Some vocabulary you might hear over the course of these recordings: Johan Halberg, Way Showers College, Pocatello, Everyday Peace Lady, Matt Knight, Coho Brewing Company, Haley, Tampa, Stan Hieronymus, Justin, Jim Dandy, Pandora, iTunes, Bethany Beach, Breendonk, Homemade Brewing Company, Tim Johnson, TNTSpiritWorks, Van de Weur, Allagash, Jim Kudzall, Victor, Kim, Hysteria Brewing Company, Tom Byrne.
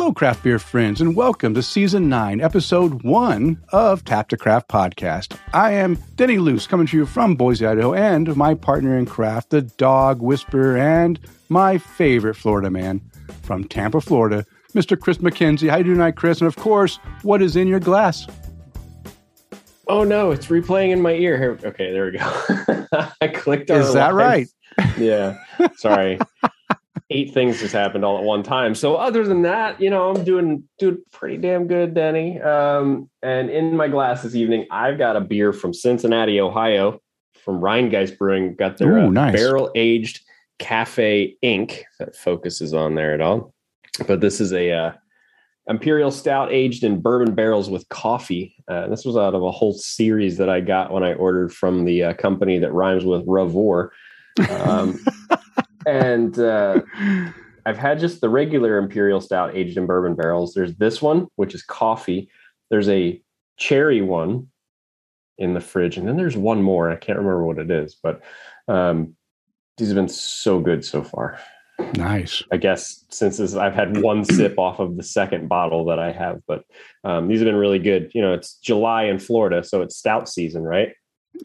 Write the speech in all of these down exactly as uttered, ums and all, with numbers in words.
Hello, craft beer friends, and welcome to Season nine, Episode one of Tap to Craft Podcast. I am Denny Luce, coming to you from Boise, Idaho, and my partner in craft, the dog whisperer, and my favorite Florida man from Tampa, Florida, Mister Chris McKenzie. How you doing tonight, Chris? And of course, what is in your glass? Oh, no, it's replaying in my ear. Here, okay, there we go. I clicked on it. Is that right? Yeah, sorry. Eight things just happened all at one time. So other than that, you know, I'm doing doing pretty damn good, Denny. Um, and in my glass this evening, I've got a beer from Cincinnati, Ohio, from Rheingeist Brewing. Got their Ooh, uh, nice. barrel-aged Cafe Incorporated. That focuses on there at all. But this is a uh, imperial stout aged in bourbon barrels with coffee. Uh, this was out of a whole series that I got when I ordered from the uh, company that rhymes with Ravor. Um And uh, I've had just the regular imperial stout aged in bourbon barrels. There's this one, which is coffee. There's a cherry one in the fridge. And then there's one more. I can't remember what it is, but um, these have been so good so far. Nice. I guess since this, I've had one sip off of the second bottle that I have, but um, these have been really good. You know, it's July in Florida, so it's stout season, right?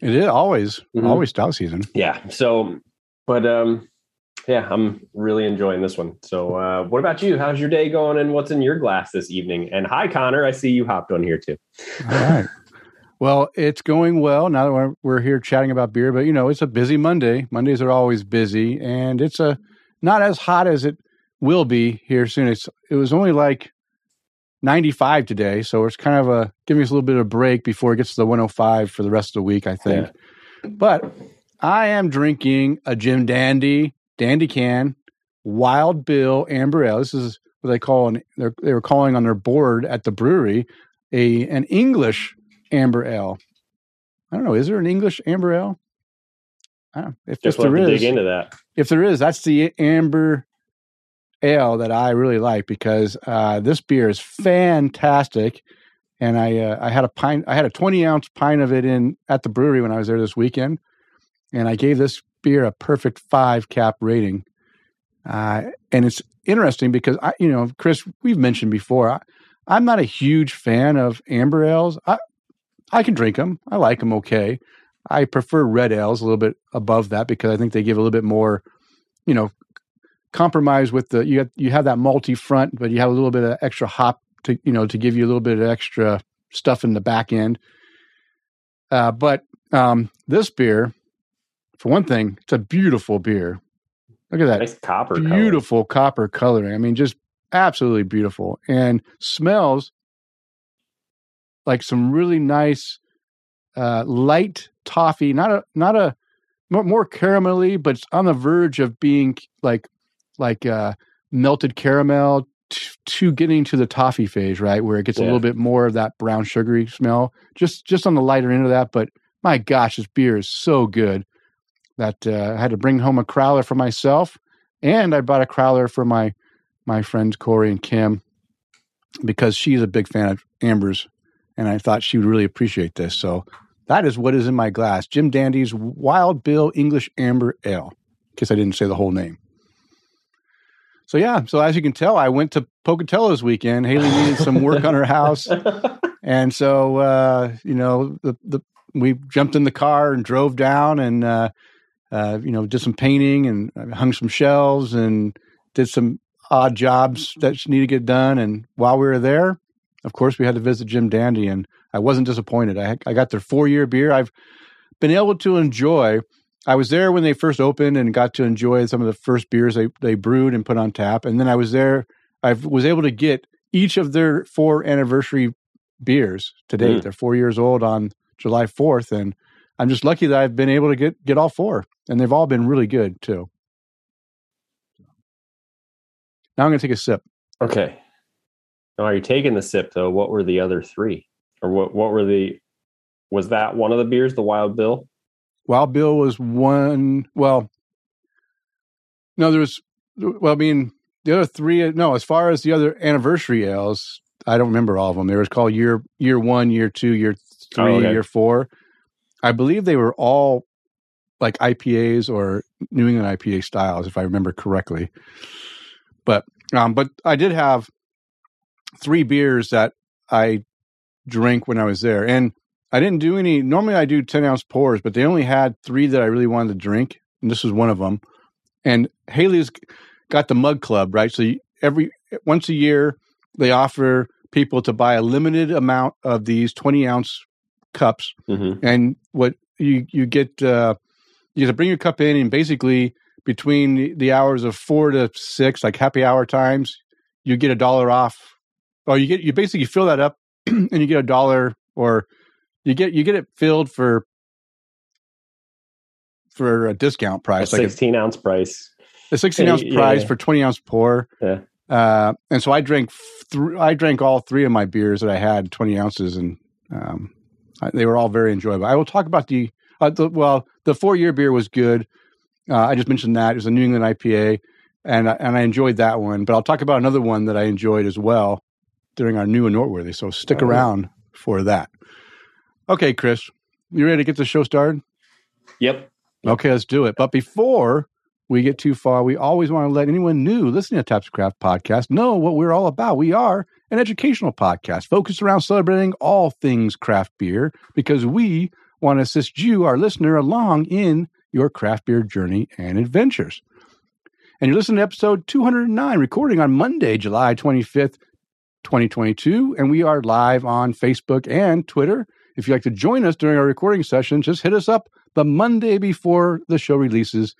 It is always, mm-hmm. always stout season. Yeah. So, but... um Yeah, I'm really enjoying this one. So uh, what about you? How's your day going and what's in your glass this evening? And hi, Connor. I see you hopped on here, too. All right. Well, it's going well now that we're here chatting about beer. But, you know, it's a busy Monday. Mondays are always busy. And it's a not as hot as it will be here soon. It's It was only like ninety-five today. So it's kind of a giving us a little bit of a break before it gets to the one oh five for the rest of the week, I think. Yeah. But I am drinking a Jim Dandy. Dandy Can, Wild Bill Amber Ale. This is what they call, an, they were calling on their board at the brewery, a an English Amber Ale. I don't know. Is there an English Amber Ale? I don't know. If, Just if there is, dig into that. If there is, that's the Amber Ale that I really like because uh, this beer is fantastic. And I uh, I had a pint. I had a twenty ounce pint of it in at the brewery when I was there this weekend, and I gave this beer a perfect five cap rating. Uh, and it's interesting because, I, you know, Chris, we've mentioned before, I, I'm not a huge fan of amber ales. I, I can drink them. I like them okay. I prefer red ales a little bit above that because I think they give a little bit more, you know, compromise with the, you have, you have that malty front, but you have a little bit of extra hop to, you know, to give you a little bit of extra stuff in the back end. Uh, but um, this beer, for one thing, it's a beautiful beer. Look at that. Nice copper color. Beautiful copper coloring. I mean, just absolutely beautiful. And smells like some really nice uh, light toffee. Not a not a more, more caramelly, but it's on the verge of being like like uh, melted caramel t- to getting to the toffee phase, right? Where it gets yeah. a little bit more of that brown sugary smell. Just just on the lighter end of that. But my gosh, this beer is so good. That uh, I had to bring home a crowler for myself, and I bought a crowler for my my friends Corey and Kim because she's a big fan of Amber's, and I thought she would really appreciate this. So that is what is in my glass: Jim Dandy's Wild Bill English Amber Ale. In case I didn't say the whole name. So yeah, so as you can tell, I went to Pocatello this weekend. Haley needed some work on her house, and so uh, you know the the we jumped in the car and drove down and. Uh, Uh, you know, did some painting and hung some shelves and did some odd jobs that needed to get done. And while we were there, of course, we had to visit Jim Dandy, and I wasn't disappointed. I I got their four-year beer. I've been able to enjoy. I was there when they first opened and got to enjoy some of the first beers they, they brewed and put on tap. And then I was there. I was able to get each of their four anniversary beers to date. Mm. They're four years old on July fourth, and I'm just lucky that I've been able to get get all four. And they've all been really good, too. Now I'm going to take a sip. Okay. Now, are you taking the sip, though? What were the other three? Or what, what were the... Was that one of the beers, the Wild Bill? Wild Bill was one... Well, no, there was... Well, I mean, the other three... No, as far as the other anniversary ales, I don't remember all of them. There was called year year one, year two, year three, oh, okay. year four. I believe they were all... like I P As or New England I P A styles, if I remember correctly. But um, but I did have three beers that I drank when I was there. And I didn't do any, normally I do ten ounce pours, but they only had three that I really wanted to drink. And this was one of them. And Haley's got the mug club, right? So you, every, once a year they offer people to buy a limited amount of these twenty ounce cups. Mm-hmm. And what you, you get, uh, you have to bring your cup in, and basically between the hours of four to six, like happy hour times, you get a dollar off. Or you get, you basically fill that up and you get a dollar, or you get, you get it filled for, for a discount price, a like sixteen ounce price, a sixteen ounce yeah, price yeah. for twenty ounce pour. Yeah. Uh, and so I drank, th- I drank all three of my beers that I had twenty ounces, and um, I, they were all very enjoyable. I will talk about the, uh, the well, the four year beer was good. Uh, I just mentioned that it was a New England I P A. And I, and I enjoyed that one, but I'll talk about another one that I enjoyed as well during our new and noteworthy. So stick oh, around yeah. for that. Okay, Chris, you ready to get the show started? Yep. Okay, let's do it. But before we get too far, we always want to let anyone new listening to Taps and Craft Podcast know what we're all about. We are an educational podcast focused around celebrating all things craft beer, because we want to assist you, our listener, along in your craft beer journey and adventures. And you're listening to episode two oh nine, recording on Monday, July twenty-fifth, twenty twenty-two. And we are live on Facebook and Twitter. If you'd like to join us during our recording session, just hit us up the Monday before the show releases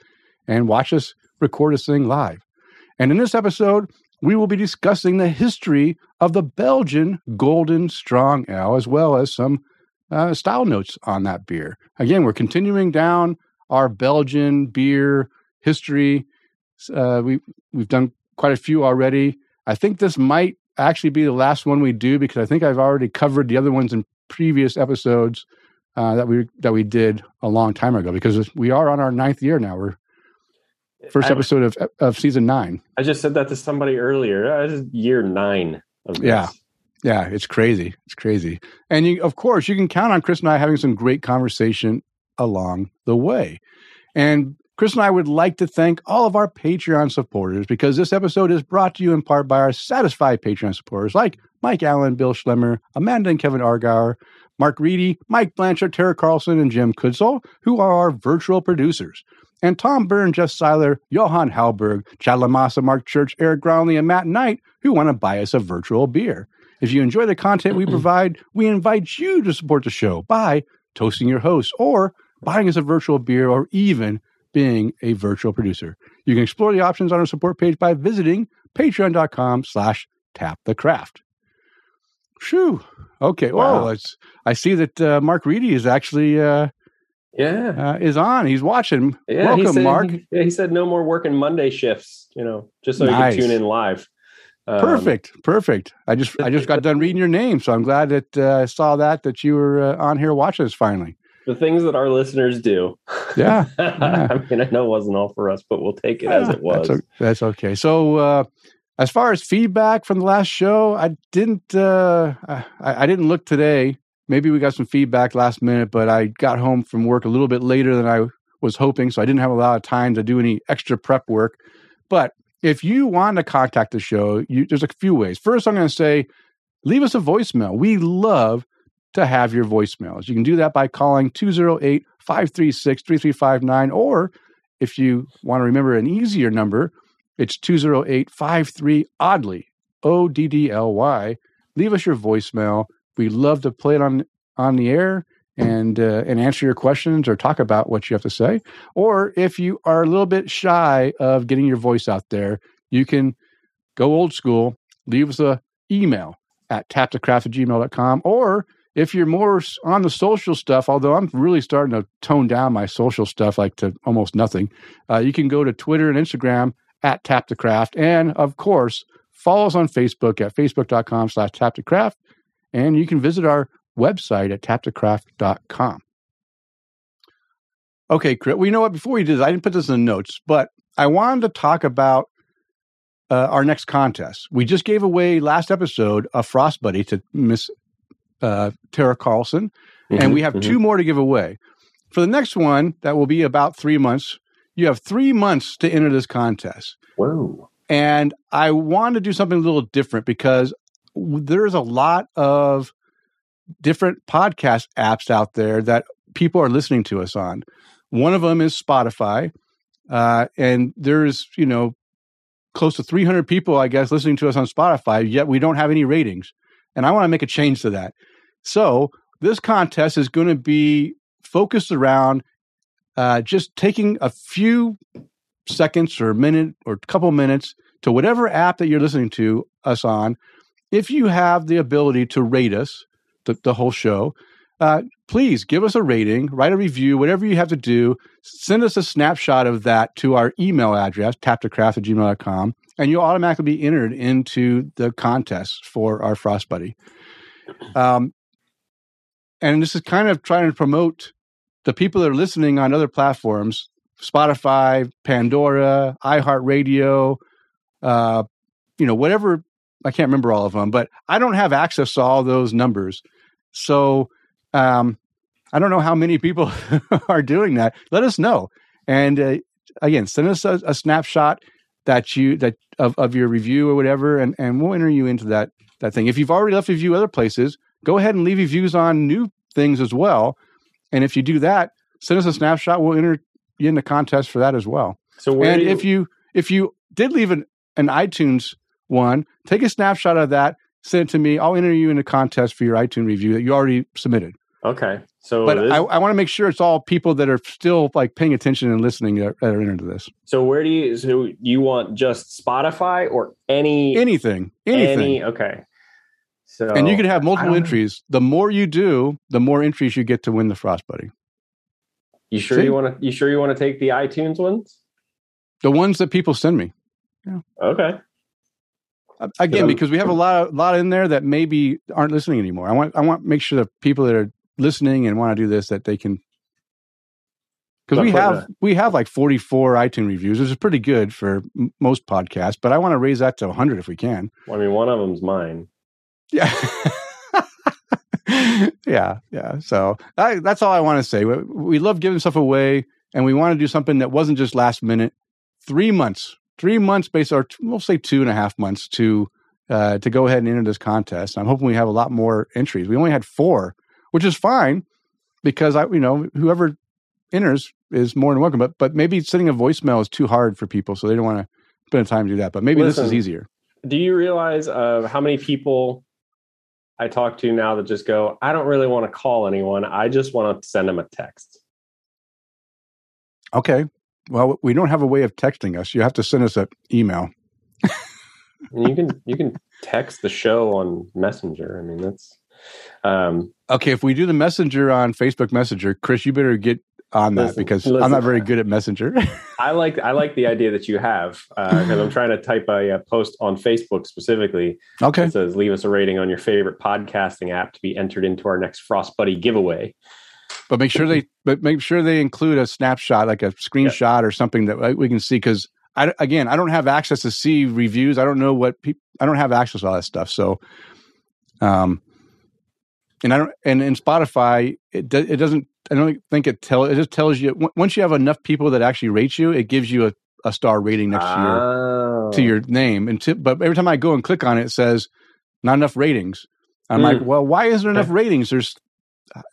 and watch us record this thing live. And in this episode, we will be discussing the history of the Belgian Golden Strong Ale, as well as some uh, style notes on that beer. Again, we're continuing down our Belgian beer history. Uh, we, we've done quite a few already. I think this might actually be the last one we do, because I think I've already covered the other ones in previous episodes uh, that we that we did a long time ago, because we are on our ninth year now. We're first I, episode of of season nine. I just said that to somebody earlier. This is year nine of this. Yeah. Yeah, it's crazy. It's crazy. And you, of course, you can count on Chris and I having some great conversation along the way. And Chris and I would like to thank all of our Patreon supporters, because this episode is brought to you in part by our satisfied Patreon supporters like Mike Allen, Bill Schlemmer, Amanda and Kevin Argauer, Mark Reedy, Mike Blanchard, Tara Carlson, and Jim Kudsel, who are our virtual producers, and Tom Byrne, Jeff Seiler, Johan Halberg, Chad Lamassa, Mark Church, Eric Groundley, and Matt Knight, who want to buy us a virtual beer. If you enjoy the content we provide, we invite you to support the show by toasting your host or buying us a virtual beer, or even being a virtual producer. You can explore the options on our support page by visiting patreon.com slash tap the craft. Shoo. Okay. Wow. Well, it's, I see that uh, Mark Reedy is actually, uh, yeah, uh, is on. He's watching. Yeah, Welcome, he said, Mark. He, he said no more working Monday shifts, you know, just so nice. You can tune in live. Um, perfect. Perfect. I just, I just got done reading your name. So I'm glad that uh, I saw that, that you were uh, on here watching us finally. The things that our listeners do. Yeah. yeah. I mean, I know it wasn't all for us, but we'll take it yeah, as it was. That's, that's okay. So uh, as far as feedback from the last show, I didn't uh, I, I didn't look today. Maybe we got some feedback last minute, but I got home from work a little bit later than I was hoping, so I didn't have a lot of time to do any extra prep work. But if you want to contact the show, you, there's a few ways. First, I'm going to say, leave us a voicemail. We love to have your voicemails. You can do that by calling two oh eight, five three six, three three five nine, or if you want to remember an easier number, it's two oh eight, five three, oddly, O D D L Y. Leave us your voicemail. We love to play it on, on the air and uh, and answer your questions or talk about what you have to say. Or if you are a little bit shy of getting your voice out there, you can go old school, leave us an email at tap the craft at gmail dot com, or if you're more on the social stuff, although I'm really starting to tone down my social stuff like to almost nothing, uh, you can go to Twitter and Instagram at Tap the Craft. And, of course, follow us on Facebook at facebook.com slash Tap the Craft. And you can visit our website at tap the craft dot com. Okay, Chris. Well, you know what? Before we did this, I didn't put this in the notes, but I wanted to talk about uh, our next contest. We just gave away last episode a Frost Buddy to Miss Uh, Tara Carlson, mm-hmm, and we have mm-hmm. two more to give away. For the next one, that will be about three months. You have three months to enter this contest. Whoa. And I want to do something a little different, because there's a lot of different podcast apps out there that people are listening to us on. One of them is Spotify, uh, and there's, you know, close to three hundred people, I guess, listening to us on Spotify, yet we don't have any ratings. And I want to make a change to that. So this contest is going to be focused around uh, just taking a few seconds or a minute or a couple minutes to whatever app that you're listening to us on. If you have the ability to rate us, the, the whole show, uh, please give us a rating, write a review, whatever you have to do. Send us a snapshot of that to our email address, tap to craft at gmail dot com, and you'll automatically be entered into the contest for our Frost Buddy. Um, and this is kind of trying to promote the people that are listening on other platforms, Spotify, Pandora, iHeartRadio, uh, you know, whatever. I can't remember all of them, but I don't have access to all those numbers. So um, I don't know how many people are doing that. Let us know. And uh, again, send us a, a snapshot that you that of, of your review or whatever, and, and we'll enter you into that that thing. If you've already left a review other places, go ahead and leave reviews on new things as well. And if you do that, send us a snapshot. We'll enter you in the contest for that as well. So where and you- if you if you did leave an, an iTunes one, take a snapshot of that, send it to me. I'll enter you in a contest for your iTunes review that you already submitted. Okay. So, but this, I, I want to make sure it's all people that are still like paying attention and listening that are into this. So, where do you? So, you want just Spotify or any anything, anything? Any, okay. So, and you can have multiple entries. The more you do, the more entries you get to win the Frost Buddy. You sure See? you want to? You sure you want to take the iTunes ones? The ones that people send me. Yeah. Okay. Again, because we have a lot, of, lot in there that maybe aren't listening anymore. I want, I want to make sure that people that are listening and want to do this that they can, because we have, that. we have like forty-four iTunes reviews, which is pretty good for m- most podcasts. But I want to raise that to one hundred if we can. Well, I mean, one of them's mine. Yeah, yeah, yeah. So I, that's all I want to say. We, we love giving stuff away, and we want to do something that wasn't just last minute. Three months. Three months, based on, we'll say two and a half months to uh, to go ahead and enter this contest. I'm hoping we have a lot more entries. We only had four, which is fine because I, you know, whoever enters is more than welcome. But but maybe sending a voicemail is too hard for people, so they don't want to spend time to do that. But maybe Listen, this is easier. Do you realize uh, how many people I talk to now that just go, I don't really want to call anyone. I just want to send them a text. Okay. Well, we don't have a way of texting us. You have to send us an email. you can you can text the show on Messenger. I mean, that's um, okay. If we do the Messenger on Facebook Messenger, Chris, you better get on that listen, because listen, I'm not very good at Messenger. I like I like the idea that you have because uh, I'm trying to type a, a post on Facebook specifically. Okay, that says leave us a rating on your favorite podcasting app to be entered into our next Frost Buddy giveaway. But make sure they, but make sure they include a snapshot, like a screenshot yeah. or something that we can see. Because I, again, I don't have access to see reviews. I don't know what people. I don't have access to all that stuff. So, um, and I don't. And in Spotify, it do, it doesn't. I don't think it tell. It just tells you w- once you have enough people that actually rate you, it gives you a, a star rating next oh. to, your, to your name. And to, but every time I go and click on it, it says not enough ratings. I'm mm. like, well, why isn't there enough ratings? There's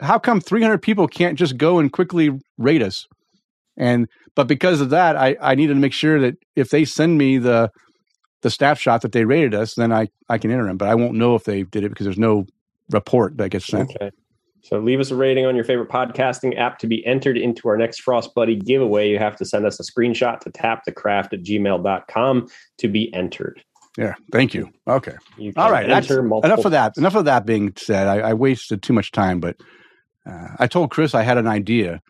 How come three hundred people can't just go and quickly rate us? And but because of that, I, I needed to make sure that if they send me the the snapshot that they rated us, then I, I can enter them. But I won't know if they did it because there's no report that gets sent. Okay. So leave us a rating on your favorite podcasting app to be entered into our next Frost Buddy giveaway. You have to send us a screenshot to tap the craft at gmail dot com to be entered. Yeah. Thank you. Okay. You All right. That's, enough of that. Enough of that being said. I, I wasted too much time, but uh, I told Chris I had an idea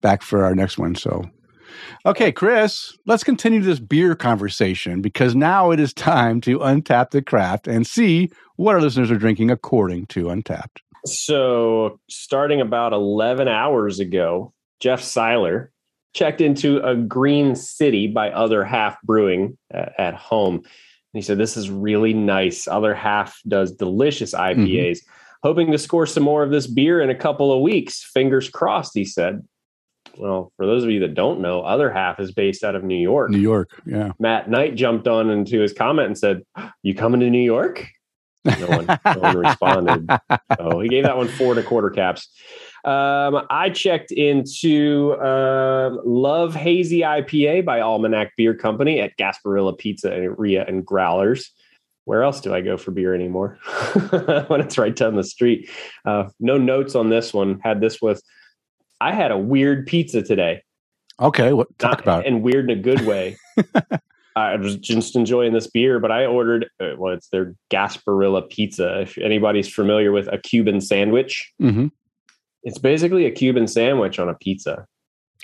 back for our next one. So, okay, Chris, let's continue this beer conversation because now it is time to untap the craft and see what our listeners are drinking according to Untapped. So, starting about eleven hours ago, Jeff Seiler checked into a Green City by Other Half Brewing uh, at home. He said, this is really nice. Other Half does delicious I P As. Mm-hmm. Hoping to score some more of this beer in a couple of weeks. Fingers crossed, he said. Well, for those of you that don't know, Other Half is based out of New York. New York, yeah. Matt Knight jumped on into his comment and said, you coming to New York? No one, no one responded. So he gave that one four and a quarter caps. Um, I checked into uh, Love Hazy I P A by Almanac Beer Company at Gasparilla Pizzeria and Growlers. Where else do I go for beer anymore? When it's right down the street. Uh, no notes on this one. Had this with, I had a weird pizza today. Okay, well, talk Not, about it. And weird in a good way. I was just enjoying this beer, but I ordered, well, it's their Gasparilla pizza. If anybody's familiar with a Cuban sandwich, mm-hmm. It's basically a Cuban sandwich on a pizza.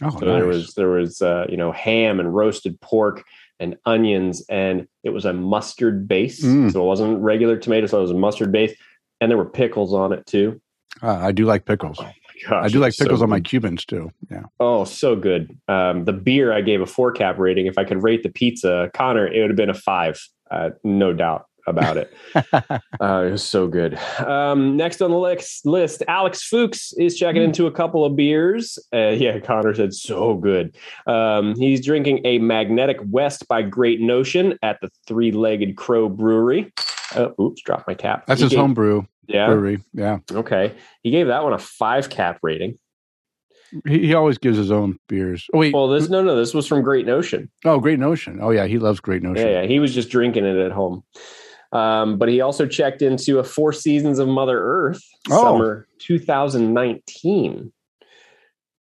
Oh, so nice. There was, there was, uh, you know, ham and roasted pork and onions, and it was a mustard base. Mm. So it wasn't regular tomato sauce, so it was a mustard base, and there were pickles on it too. Uh, I do like pickles. Oh, gosh, I do like pickles so on my Cubans too. Yeah. Oh, so good. Um, the beer I gave a four cap rating. If I could rate the pizza, Connor, it would have been a five. Uh, no doubt about it. uh, it was so good. Um, next on the list, list, Alex Fuchs is checking mm. into a couple of beers. Uh, yeah, Connor said so good. Um, he's drinking a Magnetic West by Great Notion at the Three-Legged Crow Brewery. Uh, oops, dropped my cap. That's he his gave, homebrew. Yeah. Brewery. Yeah. Okay. He gave that one a five cap rating. He, he always gives his own beers. Oh, wait. Well, this no, no. This was from Great Notion. Oh, Great Notion. Oh, yeah. He loves Great Notion. Yeah, yeah. He was just drinking it at home. Um, but he also checked into a Four Seasons of Mother Earth oh. summer twenty nineteen.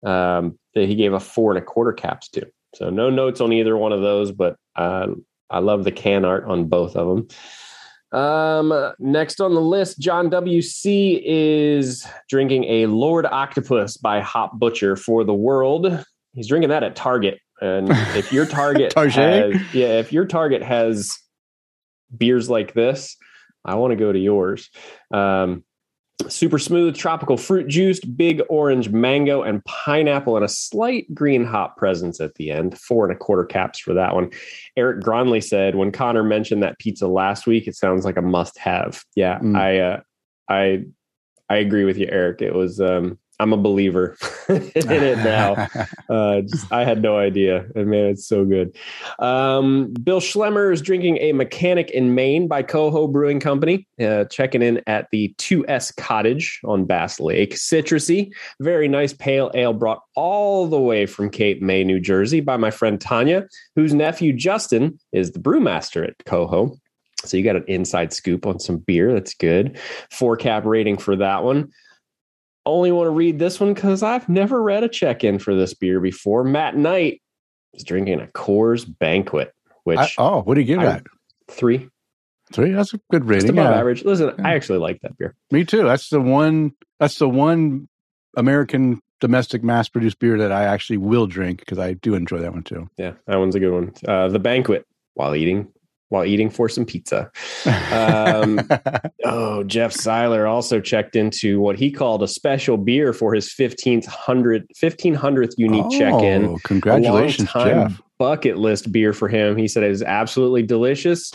Um, that he gave a four and a quarter caps to. So no notes on either one of those, but uh, I love the can art on both of them. Um, next on the list, John W C is drinking a Lord Octopus by Hop Butcher for the world. He's drinking that at Target. And if your Target, has, yeah, if your Target has beers like this, I want to go to yours. Um, super smooth tropical fruit juice, big orange mango and pineapple, and a slight green hop presence at the end. Four and a quarter caps for that one. Eric Gronley said, when Connor mentioned that pizza last week, it sounds like a must-have. Yeah, mm. I, uh, I, I agree with you, Eric. It was. Um, I'm a believer in it now. Uh, just, I had no idea, and man, it's so good. Um, Bill Schlemmer is drinking a Mechanic in Maine by Coho Brewing Company. Uh, checking in at the two S Cottage on Bass Lake. Citrusy, very nice pale ale brought all the way from Cape May, New Jersey, by my friend Tanya, whose nephew Justin is the brewmaster at Coho. So you got an inside scoop on some beer. That's good. Four cap rating for that one. Only want to read this one because I've never read a check-in for this beer before. Matt Knight is drinking a Coors Banquet, which... I, oh, what do you give I, that? Three. Three? That's a good rating. Just above yeah. average. Listen, yeah. I actually like that beer. Me too. That's the one That's the one American domestic mass-produced beer that I actually will drink because I do enjoy that one too. Yeah, that one's a good one. Uh, the Banquet, while eating... while eating for some pizza. Um, oh, Jeff Seiler also checked into what he called a special beer for his fifteen hundredth unique oh, check-in. Congratulations, a long-time Jeff. Bucket list beer for him. He said it was absolutely delicious.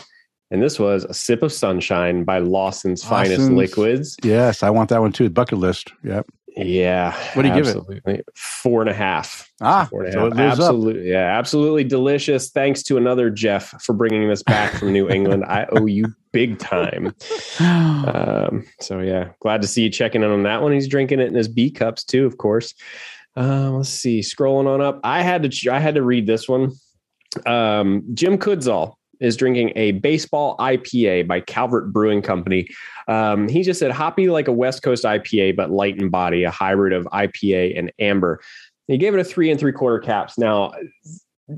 And this was a Sip of Sunshine by Lawson's, Lawson's Finest Liquids. Yes, I want that one too. Bucket list. Yep. Yeah. What do you absolutely. give it? Four and a half. Ah, four and a half. So absolutely. Up. Yeah, absolutely delicious. Thanks to another Jeff for bringing this back from New England. I owe you big time. Um, so, yeah, glad to see you checking in on that one. He's drinking it in his B cups, too, of course. Uh, let's see. Scrolling on up. I had to I had to read this one. Um, Jim Kudzall is drinking a baseball I P A by Calvert Brewing Company. Um, he just said, hoppy like a West Coast I P A, but light in body, a hybrid of I P A and amber. He gave it a three and three quarter caps. Now,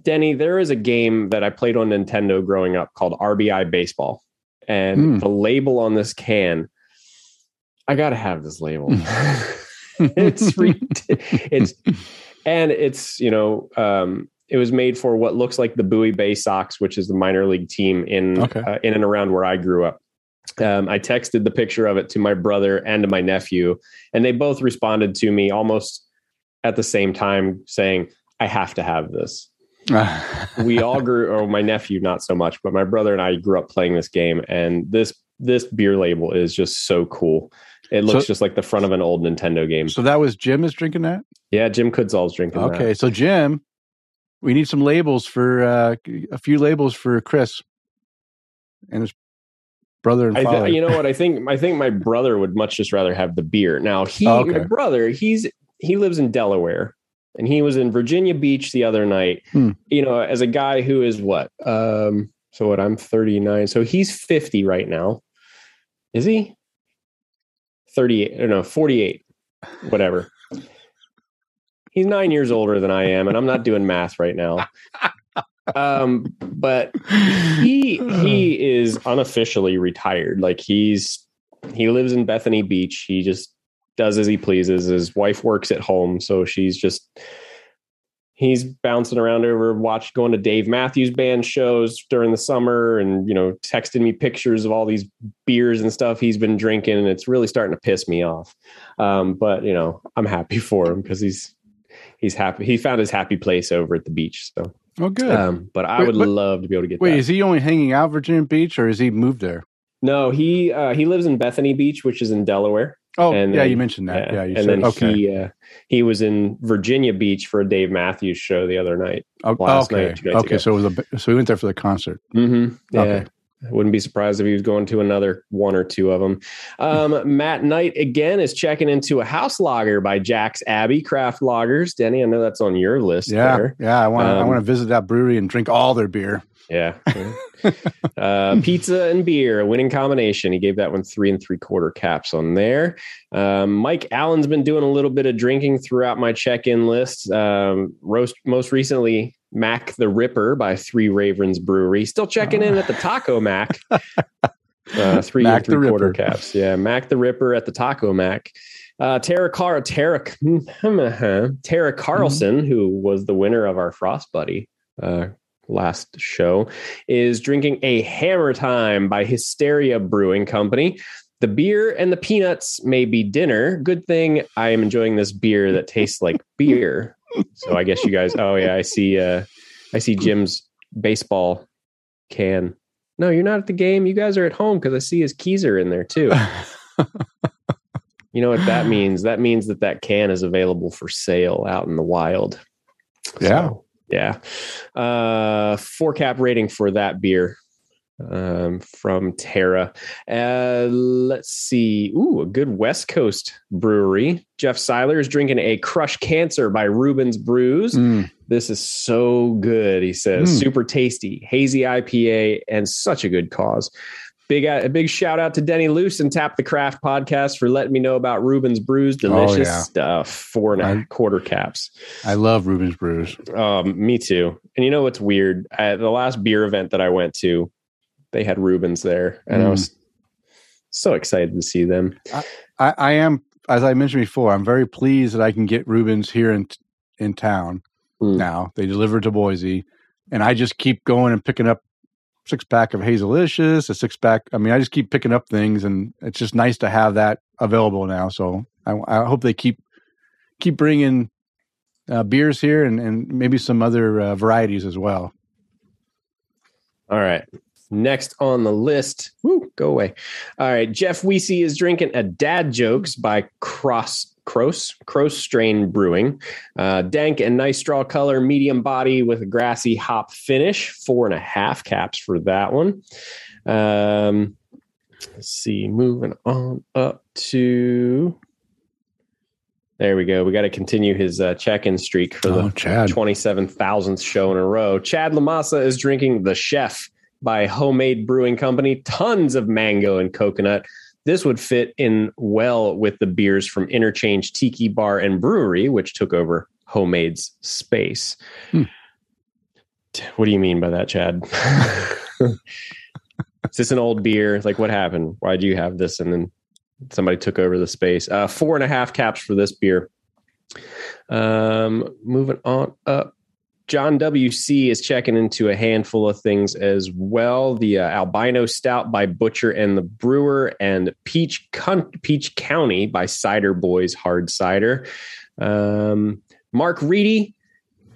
Denny, there is a game that I played on Nintendo growing up called R B I Baseball. And mm. the label on this can, I got to have this label. it's, re- it's, and it's, you know, um, it was made for what looks like the Bowie Bay Sox, which is the minor league team in okay. uh, in and around where I grew up. Um, I texted the picture of it to my brother and to my nephew, and they both responded to me almost at the same time saying, I have to have this. We all grew, or my nephew, not so much, but my brother and I grew up playing this game. And this this beer label is just so cool. It looks so, just like the front of an old Nintendo game. So that was Jim is drinking that? Yeah, Jim Kudzall's drinking okay, that. Okay, so Jim... We need some labels for uh, a few labels for Chris and his Brother and father. I th- you know what? I think I think my brother would much just rather have the beer. Now he, oh, okay. my brother, he's he lives in Delaware, and he was in Virginia Beach the other night. Hmm. You know, as a guy who is what? Um, so what? I'm thirty-nine, so he's fifty right now. Is he? thirty-eight? No, no, forty-eight. Whatever. He's nine years older than I am, and I'm not doing math right now. Um, but he he is unofficially retired. Like he's he lives in Bethany Beach. He just does as he pleases. His wife works at home, so she's just he's bouncing around over watch going to Dave Matthews band shows during the summer, and you know, texting me pictures of all these beers and stuff he's been drinking, and it's really starting to piss me off. Um, but you know, I'm happy for him because he's he's happy. He found his happy place over at the beach. So. Oh, good. Um, but I wait, would but, love to be able to get wait, that. Wait, is he only hanging out Virginia Beach, or has he moved there? No, he uh, he lives in Bethany Beach, which is in Delaware. Oh, and yeah, then, you mentioned that. Uh, yeah, you and said, then okay. he uh, he was in Virginia Beach for a Dave Matthews show the other night. Oh, last okay, night, okay. Ago. So it was a, so we went there for the concert. Mm-hmm. Yeah, okay. I wouldn't be surprised if he was going to another one or two of them. Um, Matt Knight again is checking into a house lager by Jack's Abbey Craft Lagers. Denny, I know that's on your list. Yeah, there. yeah. I want um, I want to visit that brewery and drink all their beer. Yeah, uh, pizza and beer, a winning combination. He gave that one three and three quarter caps on there. Um, Mike Allen's been doing a little bit of drinking throughout my check-in list. Um, roast most recently. Mac the Ripper by Three Ravens Brewery. Still checking in at the Taco Mac. Uh, three Mac and three quarter Ripper. Caps. Yeah, Mac the Ripper at the Taco Mac. Uh, Tara Car Tara Tara Carlson, mm-hmm. who was the winner of our Frost Buddy uh, last show, is drinking a Hammer Time by Hysteria Brewing Company. The beer and the peanuts may be dinner. Good thing I am enjoying this beer that tastes like beer. So I guess you guys. Oh yeah, I see. Uh, I see Jim's baseball can. No, you're not at the game. You guys are at home because I see his keys are in there too. You know what that means? That means that that can is available for sale out in the wild. Yeah, so, yeah. Uh, four cap rating for that beer um, from Tara. Uh, let's see. Ooh, a good West Coast brewery. Jeff Seiler is drinking a Crush Cancer by Reuben's Brews. Mm. This is so good, he says. Mm. Super tasty, hazy I P A, and such a good cause. Big a big shout out to Denny Luce and Tap the Craft podcast for letting me know about Reuben's Brews. Delicious oh, yeah. stuff. Four and a I, quarter caps. I love Reuben's Brews. Um, me too. And you know what's weird? At the last beer event that I went to, they had Reuben's there, and mm. I was so excited to see them. I, I, I am. As I mentioned before, I'm very pleased that I can get Reuben's here in in town mm. now. They deliver to Boise, and I just keep going and picking up six-pack of Hazelicious, a six-pack. I mean, I just keep picking up things, and it's just nice to have that available now. So I, I hope they keep keep bringing uh, beers here and, and maybe some other uh, varieties as well. All right. Next on the list, woo, go away. All right, Jeff Weesey is drinking a Dad Jokes by Cross Cross Cross Strain Brewing. Uh, dank and nice straw color, medium body with a grassy hop finish. Four and a half caps for that one. Um, let's see, moving on up to. There we go. We got to continue his uh, check-in streak for oh, the twenty-seven thousandth show in a row. Chad Lamassa is drinking the Chef by Homemade Brewing Company. Tons of mango and coconut. This would fit in well with the beers from Interchange Tiki Bar and Brewery, which took over Homemade's space. Hmm. What do you mean by that, Chad? Is this an old beer? Like, what happened? Why do you have this? And then somebody took over the space. Uh, four and a half caps for this beer. Um, moving on up. John W C is checking into a handful of things as well. The uh, Albino Stout by Butcher and the Brewer, and Peach Con- Peach County by Cider Boys Hard Cider. Um, Mark Reedy,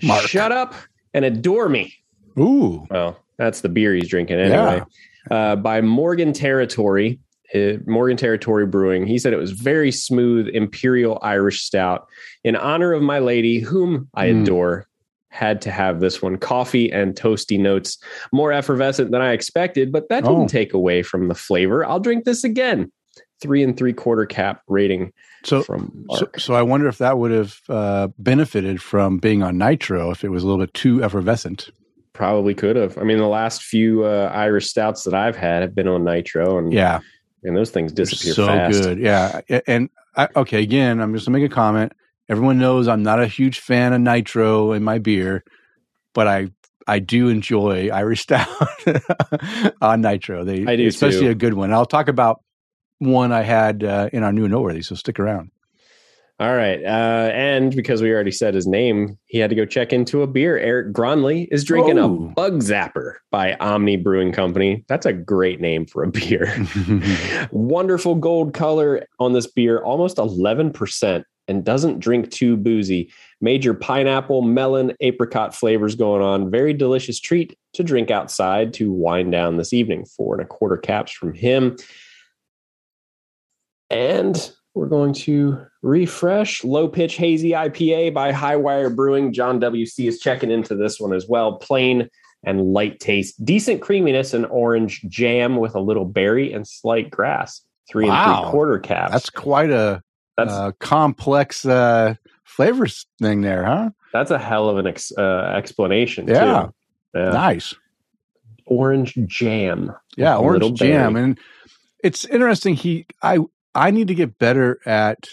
Mark. Shut Up and Adore Me. Ooh. Well, that's the beer he's drinking anyway. Yeah. Uh, by Morgan Territory, uh, Morgan Territory Brewing. He said it was very smooth Imperial Irish Stout in honor of my lady whom I mm. adore. had to have this one. Coffee and toasty notes, more effervescent than I expected, but that didn't oh. take away from the flavor. I'll drink this again. Three and three quarter cap rating. So, from so, so I wonder if that would have uh, benefited from being on nitro if it was a little bit too effervescent. Probably could have. I mean, the last few uh, Irish stouts that I've had have been on nitro, and yeah, and those things disappear so fast. So good, yeah. And I, okay, again, I'm just gonna make a comment. Everyone knows I'm not a huge fan of nitro in my beer, but I I do enjoy Irish stout on nitro. They I do especially too. A good one. I'll talk about one I had uh, in our new noteworthy, so stick around. All right, uh, and because we already said his name, he had to go check into a beer. Eric Gronley is drinking Whoa. a Bug Zapper by Omni Brewing Company. That's a great name for a beer. Wonderful gold color on this beer, almost eleven percent, and doesn't drink too boozy. Major pineapple, melon, apricot flavors going on. Very delicious treat to drink outside to wind down this evening. Four and a quarter caps from him. And we're going to refresh. Low Pitch Hazy I P A by Highwire Brewing. John W C is checking into this one as well. Plain and light taste. Decent creaminess and orange jam with a little berry and slight grass. Three wow. and three quarter caps. That's quite a that's, uh, complex uh, flavors thing there, huh? That's a hell of an ex, uh, explanation, yeah. too. Yeah. Nice. Orange jam. Yeah, orange jam. Berry. And it's interesting. He, I... I need to get better at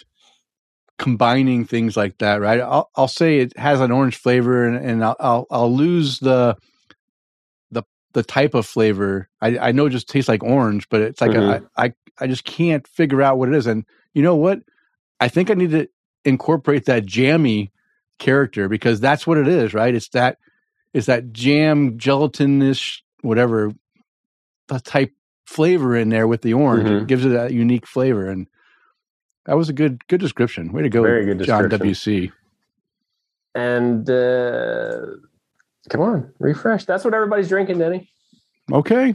combining things like that, right? I'll, I'll say it has an orange flavor, and, and I'll, I'll I'll lose the the the type of flavor. I, I know it just tastes like orange, but it's like mm-hmm. a, I I just can't figure out what it is. And you know what? I think I need to incorporate that jammy character, because that's what it is, right? It's that it's that jam, gelatin-ish, whatever the type. Flavor in there with the orange. Mm-hmm. It gives it that unique flavor, and that was a good good description. Way to go, very good John W C. And uh come on, refresh. That's what everybody's drinking, Denny. Okay,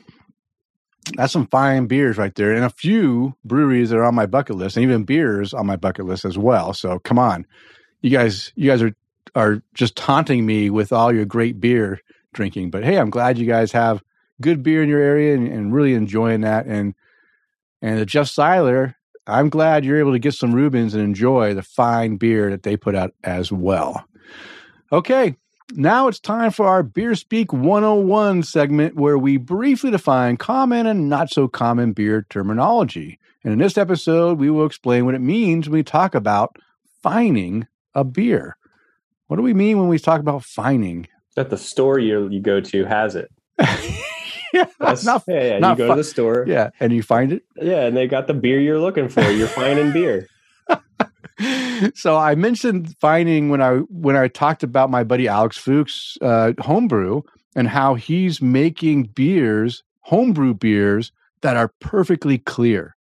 that's some fine beers right there, and a few breweries that are on my bucket list, and even beers on my bucket list as well. So come on, you guys, you guys are are just taunting me with all your great beer drinking. But hey, I'm glad you guys have good beer in your area, and, and really enjoying that. And and the Jeff Seiler, I'm glad you're able to get some Reuben's and enjoy the fine beer that they put out as well. Okay, now it's time for our Beer Speak one oh one segment, where we briefly define common and not so common beer terminology. And in this episode, we will explain what it means when we talk about fining a beer. What do we mean when we talk about fining? That the store you, you go to has it. Yeah, not, yeah, yeah. Not you go fi- to the store, yeah, and you find it, yeah, and they got the beer you're looking for. You're finding beer. So I mentioned fining when I when I talked about my buddy Alex Fuchs' uh, homebrew, and how he's making beers, homebrew beers that are perfectly clear.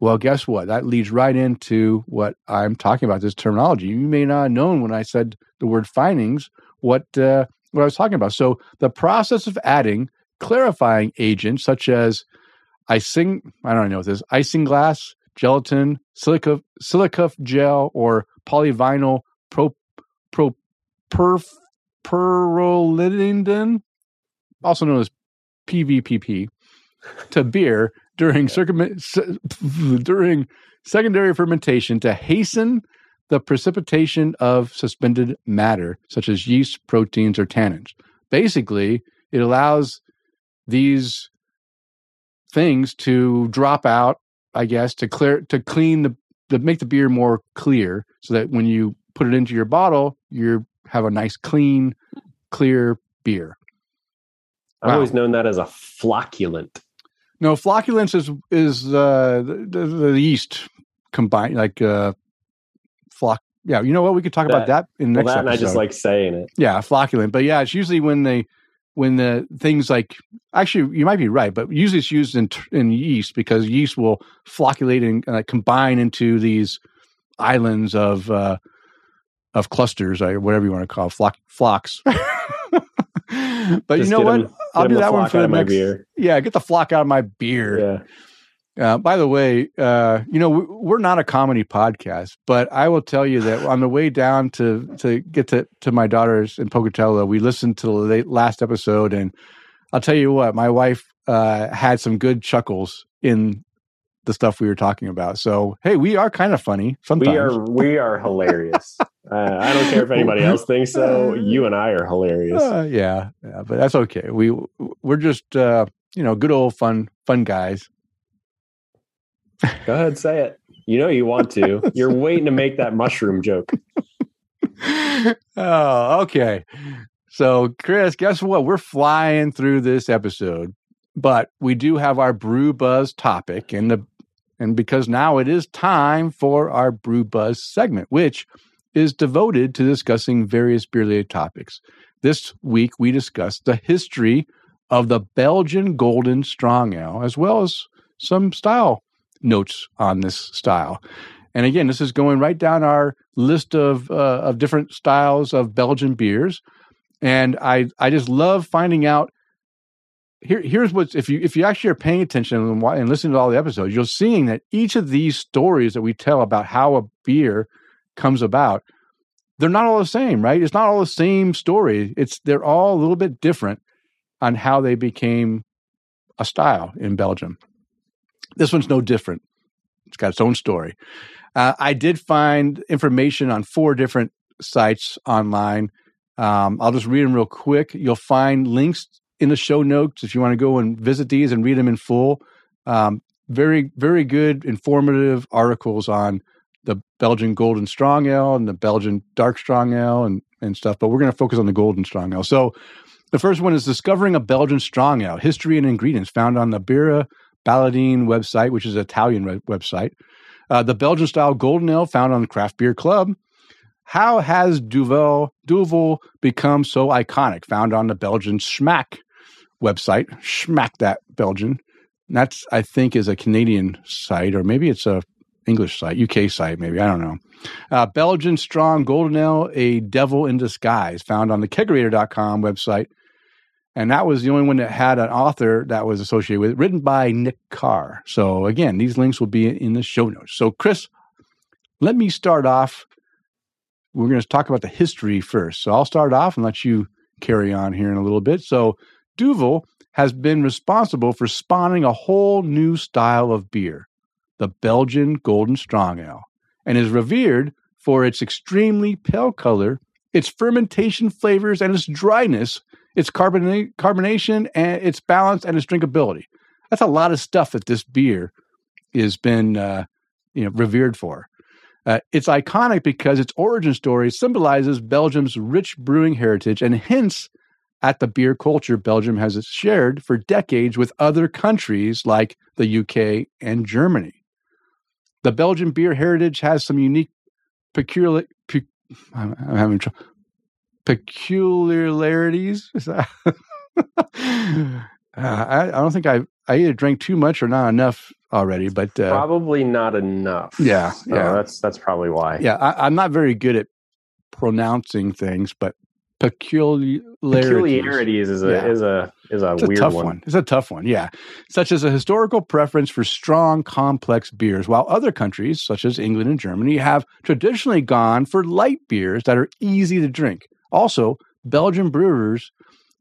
Well, guess what? That leads right into what I'm talking about. This terminology you may not have known when I said the word finings. What uh, what I was talking about. So the process of adding clarifying agents such as icing, I don't know what this is, icing glass, gelatin, silica, silica gel, or polyvinyl pro, pro, perf, pyrrolidin, also known as P V P P, to beer during circum- during secondary fermentation to hasten the precipitation of suspended matter, such as yeast, proteins, or tannins. Basically, it allows these things to drop out, I guess, to clear, to clean the, to make the beer more clear, so that when you put it into your bottle, you have a nice, clean, clear beer. I've wow. always known that as a flocculant. No, flocculants is is uh, the, the, the yeast combined, like. Uh, Flock, yeah, you know what? We could talk that, about that in the next well, that episode. And I just like saying it. Yeah, flocculent. But yeah, it's usually when they, when the things like, actually, you might be right, but usually it's used in in yeast, because yeast will flocculate and uh, combine into these islands of uh, of clusters, or whatever you want to call it, flock, flocks. But just you know what? Them, I'll do that one for the next. Beer. Yeah, get the flock out of my beer. Yeah. Uh, by the way, uh, you know, we're not a comedy podcast, but I will tell you that on the way down to, to get to, to my daughter's in Pocatello, we listened to the last episode, and I'll tell you what, my wife uh, had some good chuckles in the stuff we were talking about. So, hey, we are kind of funny sometimes. We are, we are hilarious. Uh, I don't care if anybody else thinks so. You and I are hilarious. Uh, yeah, yeah, but that's okay. We, we're just, uh, you know, good old fun, fun guys. Go ahead, say it. You know you want to. You're waiting to make that mushroom joke. Oh, okay. So, Chris, guess what? We're flying through this episode, but we do have our Brew Buzz topic, and the and because now it is time for our Brew Buzz segment, which is devoted to discussing various beer-related topics. This week, we discussed the history of the Belgian Golden Strong Ale, as well as some style notes on this style. And again, this is going right down our list of uh, of different styles of Belgian beers. And I I just love finding out. Here here's what's if you if you actually are paying attention and, and listening to all the episodes, you're seeing that each of these stories that we tell about how a beer comes about, they're not all the same, right? It's not all the same story. It's they're all a little bit different on how they became a style in Belgium. This one's no different. It's got its own story. Uh, I did find information on four different sites online. Um, I'll just read them real quick. You'll find links in the show notes if you want to go and visit these and read them in full. Um, very, very good, informative articles on the Belgian Golden Strong Ale and the Belgian Dark Strong Ale and, and stuff, but we're going to focus on the Golden Strong Ale. So the first one is Discovering a Belgian Strong Ale, History and Ingredients, found on the Bira Balladine website, which is an Italian re- website. Uh, the Belgian-style golden ale found on the Craft Beer Club. How has Duvel, Duvel become so iconic? Found on the Belgian Schmack website. Schmack that, Belgian. And that's, I think, is a Canadian site, or maybe it's a English site, U K site, maybe. I don't know. Uh, Belgian Strong Golden Ale, a devil in disguise, found on the kegerator dot com website. And that was the only one that had an author that was associated with it, written by Nick Carr. So again, these links will be in the show notes. So Chris, let me start off. We're going to talk about the history first. So I'll start off and let you carry on here in a little bit. So Duvel has been responsible for spawning a whole new style of beer, the Belgian Golden Strong Ale, and is revered for its extremely pale color, its fermentation flavors, and its dryness, its carbona- carbonation, and its balance, and its drinkability. That's a lot of stuff that this beer has been uh, you know, revered for. Uh, it's iconic because its origin story symbolizes Belgium's rich brewing heritage and hints at the beer culture Belgium has shared for decades with other countries like the U K and Germany. The Belgian beer heritage has some unique peculiar... Pe- I'm, I'm having trouble... peculiarities. uh, I, I don't think I I either drank too much or not enough already, but uh, probably not enough. Yeah, so yeah, that's that's probably why. Yeah, I, I'm not very good at pronouncing things, but peculiarities, peculiarities is a yeah. is a is a it's weird a tough one. one. It's a tough one. Yeah, such as a historical preference for strong, complex beers, while other countries such as England and Germany have traditionally gone for light beers that are easy to drink. Also, Belgian brewers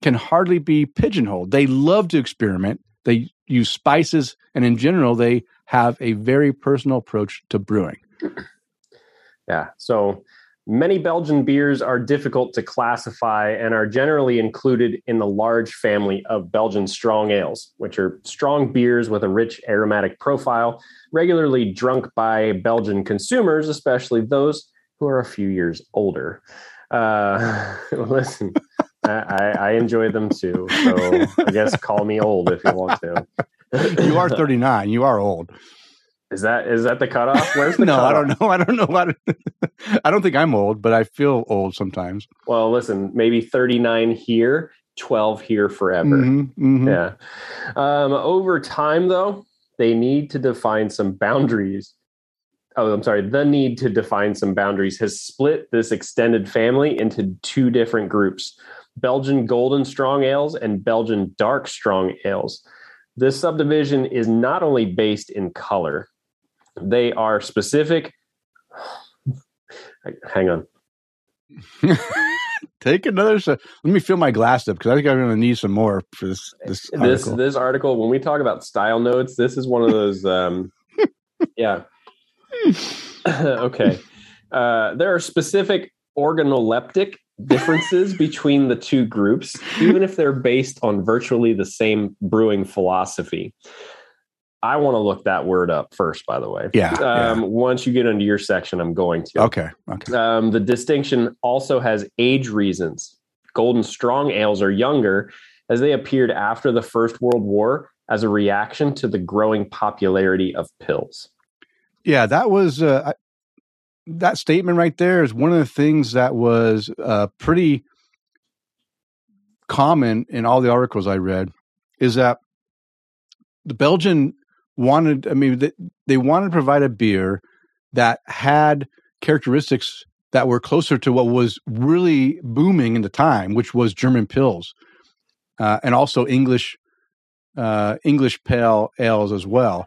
can hardly be pigeonholed. They love to experiment. They use spices, and in general, they have a very personal approach to brewing. Yeah, so many Belgian beers are difficult to classify and are generally included in the large family of Belgian strong ales, which are strong beers with a rich aromatic profile, regularly drunk by Belgian consumers, especially those who are a few years older. Uh, listen, I, I enjoy them too. So I guess call me old if you want to. You are thirty-nine. You are old. Is that, is that the cutoff? Where's the no, cutoff? I don't know. I don't know. About it. I don't think I'm old, but I feel old sometimes. Well, listen, maybe thirty-nine here, twelve here forever. Mm-hmm, mm-hmm. Yeah. Um, over time though, they need to define some boundaries. Oh, I'm sorry. The need to define some boundaries has split this extended family into two different groups, Belgian Golden Strong Ales and Belgian Dark Strong Ales. This subdivision is not only based in color, they are specific. Hang on. Take another shot. Let me fill my glass up because I think I'm going to need some more for this. This article. This, this article, when we talk about style notes, this is one of those. Um, yeah. Okay. Uh, there are specific organoleptic differences between the two groups, even if they're based on virtually the same brewing philosophy. I want to look that word up first, by the way. Yeah, um, yeah. Once you get into your section, I'm going to. Okay. Okay. Um, the distinction also has age reasons. Golden strong ales are younger, as they appeared after the First World War as a reaction to the growing popularity of pills. Yeah, that was uh, I, that statement right there is one of the things that was uh, pretty common in all the articles I read. Is that the Belgian wanted, I mean, they, they wanted to provide a beer that had characteristics that were closer to what was really booming in the time, which was German pills, uh, and also English uh, English pale ales as well.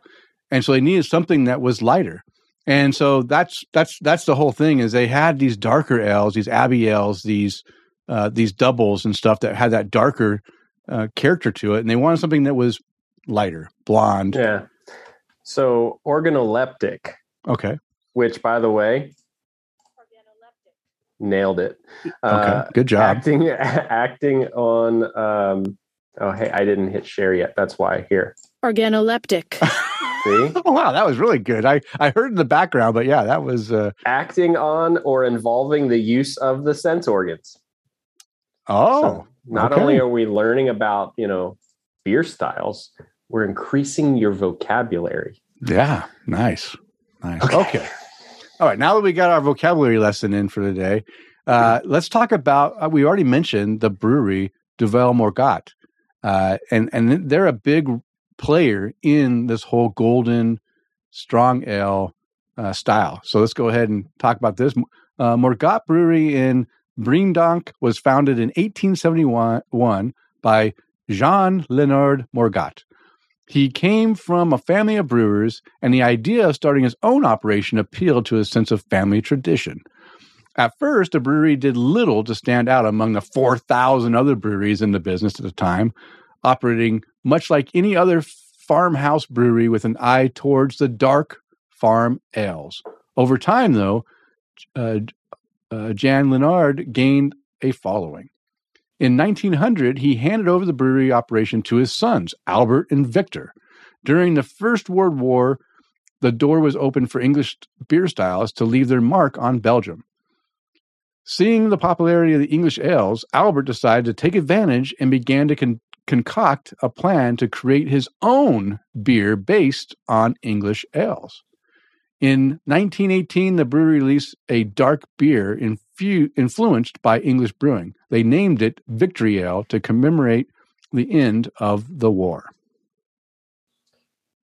And so they needed something that was lighter. And so that's that's that's the whole thing, is they had these darker ales, these Abbey ales, these uh, these doubles and stuff that had that darker uh, character to it, and they wanted something that was lighter, blonde. Yeah. So organoleptic. Okay. Which, by the way, organoleptic. Nailed it. Uh, okay. Good job. Acting, acting on. Um, oh, hey, I didn't hit share yet. That's why. Here. Organoleptic. See? Oh, wow, that was really good. I, I heard in the background, but yeah, that was uh... acting on or involving the use of the sense organs. Oh. So not okay. only are we learning about, you know, beer styles, we're increasing your vocabulary. Yeah, nice. Nice. Okay. okay. All right, now that we got our vocabulary lesson in for the day, uh, let's talk about, uh, we already mentioned the brewery Duvel Moortgat, uh, and, and they're a big player in this whole golden strong ale uh, style. So let's go ahead and talk about this. Uh, Moortgat Brewery in Breendonk was founded in eighteen seventy-one by Jean Leonard Moortgat. He came from a family of brewers, and the idea of starting his own operation appealed to his sense of family tradition. At first, the brewery did little to stand out among the four thousand other breweries in the business at the time, operating much like any other farmhouse brewery with an eye towards the dark farm ales. Over time, though, uh, uh, Jean Leonard gained a following. In nineteen hundred, he handed over the brewery operation to his sons, Albert and Victor. During the First World War, the door was open for English beer styles to leave their mark on Belgium. Seeing the popularity of the English ales, Albert decided to take advantage and began to con- concoct a plan to create his own beer based on English ales. In nineteen eighteen, the brewery released a dark beer infu- influenced by English brewing. They named it Victory Ale to commemorate the end of the war.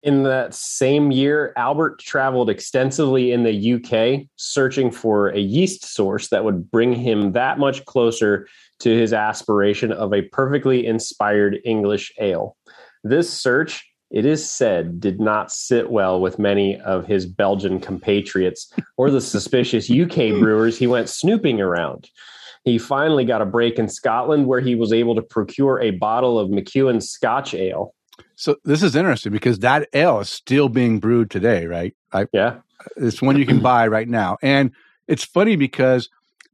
In that same year, Albert traveled extensively in the U K, searching for a yeast source that would bring him that much closer to his aspiration of a perfectly inspired English ale. This search, it is said, did not sit well with many of his Belgian compatriots or the suspicious U K brewers he went snooping around. He finally got a break in Scotland, where he was able to procure a bottle of McEwan's Scotch Ale. So this is interesting because that ale is still being brewed today, right? I, yeah. It's one you can buy right now. And it's funny because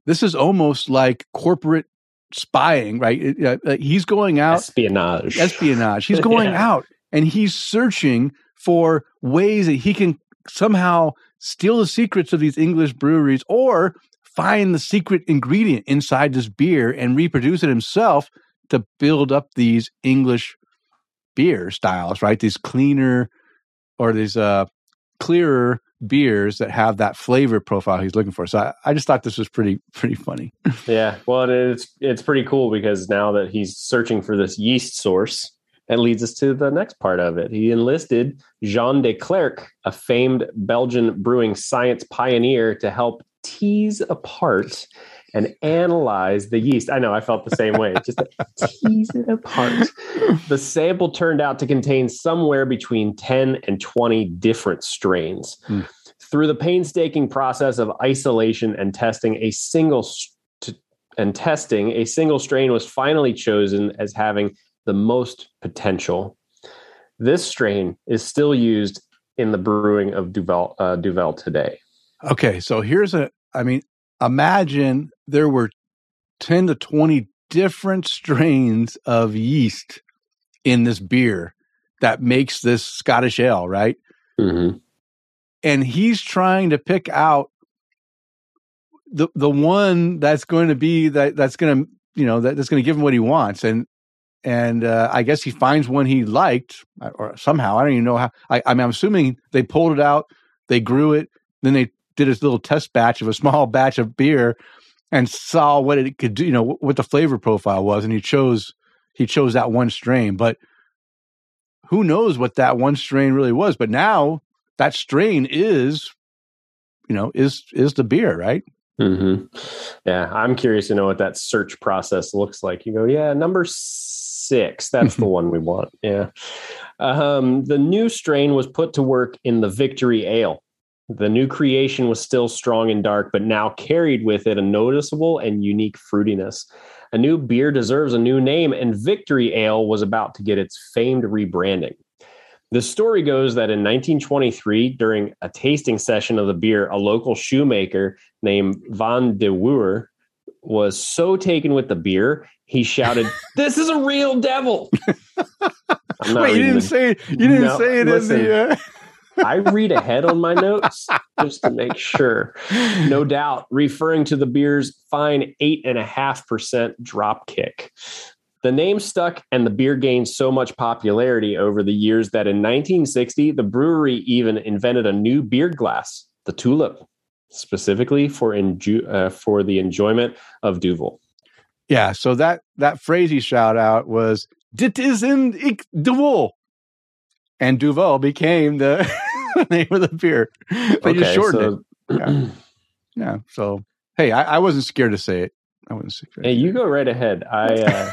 this is almost like corporate spying, right? It, uh, he's going out. Espionage. Espionage. He's going yeah. out. And he's searching for ways that he can somehow steal the secrets of these English breweries or find the secret ingredient inside this beer and reproduce it himself to build up these English beer styles, right? These cleaner or these uh, clearer beers that have that flavor profile he's looking for. So I, I just thought this was pretty, pretty funny. Yeah. Well, it's, it's pretty cool because now that he's searching for this yeast source, that leads us to the next part of it. He enlisted Jean De Clerck, a famed Belgian brewing science pioneer, to help tease apart and analyze the yeast. I know, I felt the same way. Just tease it apart. The sample turned out to contain somewhere between ten and twenty different strains. Mm. Through the painstaking process of isolation and testing, a single st- and testing, a single strain was finally chosen as having the most potential. This strain is still used in the brewing of Duvel, uh, Duvel today. Okay, so here's a, I mean, imagine there were ten to twenty different strains of yeast in this beer that makes this Scottish ale, right? Mm-hmm. And he's trying to pick out the the one that's going to be that that's going to you know that, that's going to give him what he wants, and and uh, I guess he finds one he liked, or somehow I don't even know how. I, I mean, I'm assuming they pulled it out, they grew it, then they did this little test batch of a small batch of beer, and saw what it could do, you know, what, what the flavor profile was, and he chose he chose that one strain. But who knows what that one strain really was? But now that strain is, you know, is is the beer, right? Mm-hmm. Yeah, I'm curious to know what that search process looks like. You go, yeah, number six, that's the one we want. Yeah. Um, the new strain was put to work in the Victory Ale. The new creation was still strong and dark, but now carried with it a noticeable and unique fruitiness. A new beer deserves a new name, and Victory Ale was about to get its famed rebranding. The story goes that in nineteen twenty-three, during a tasting session of the beer, a local shoemaker named Van de Weur was so taken with the beer, he shouted, "This is a real devil!" I'm not Wait, you didn't the, say you didn't no, say it listen, in the. Uh... I read ahead on my notes just to make sure. No doubt, referring to the beer's fine eight and a half percent drop kick. The name stuck, and the beer gained so much popularity over the years that in nineteen sixty, the brewery even invented a new beer glass, the Tulip, specifically for enju- uh, for the enjoyment of Duvel. Yeah, so that that phrase he shout out was "Dit is in ik Duvel," and Duvel became the name of the beer. They okay, just shortened so, it. Yeah. yeah. So hey, I, I wasn't scared to say it. I wasn't scared. Hey, you go right ahead. I. Uh,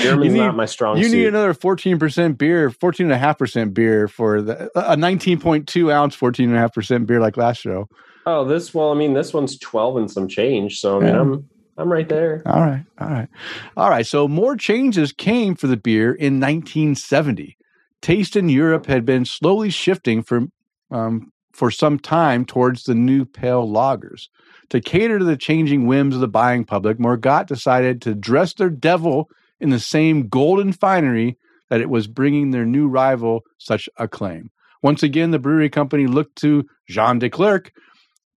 German's need, not my strong you suit. You need another fourteen percent beer, fourteen point five percent beer for the, a nineteen point two ounce fourteen point five percent beer like last show. Oh, this, well, I mean, this one's twelve and some change. So, I mean, yeah. I'm I'm right there. All right. All right. All right. So more changes came for the beer in nineteen seventy. Taste in Europe had been slowly shifting for, um, for some time towards the new pale lagers. To cater to the changing whims of the buying public, Moortgat decided to dress their devil in the same golden finery that it was bringing their new rival such acclaim. Once again, the brewery company looked to Jean De Clerck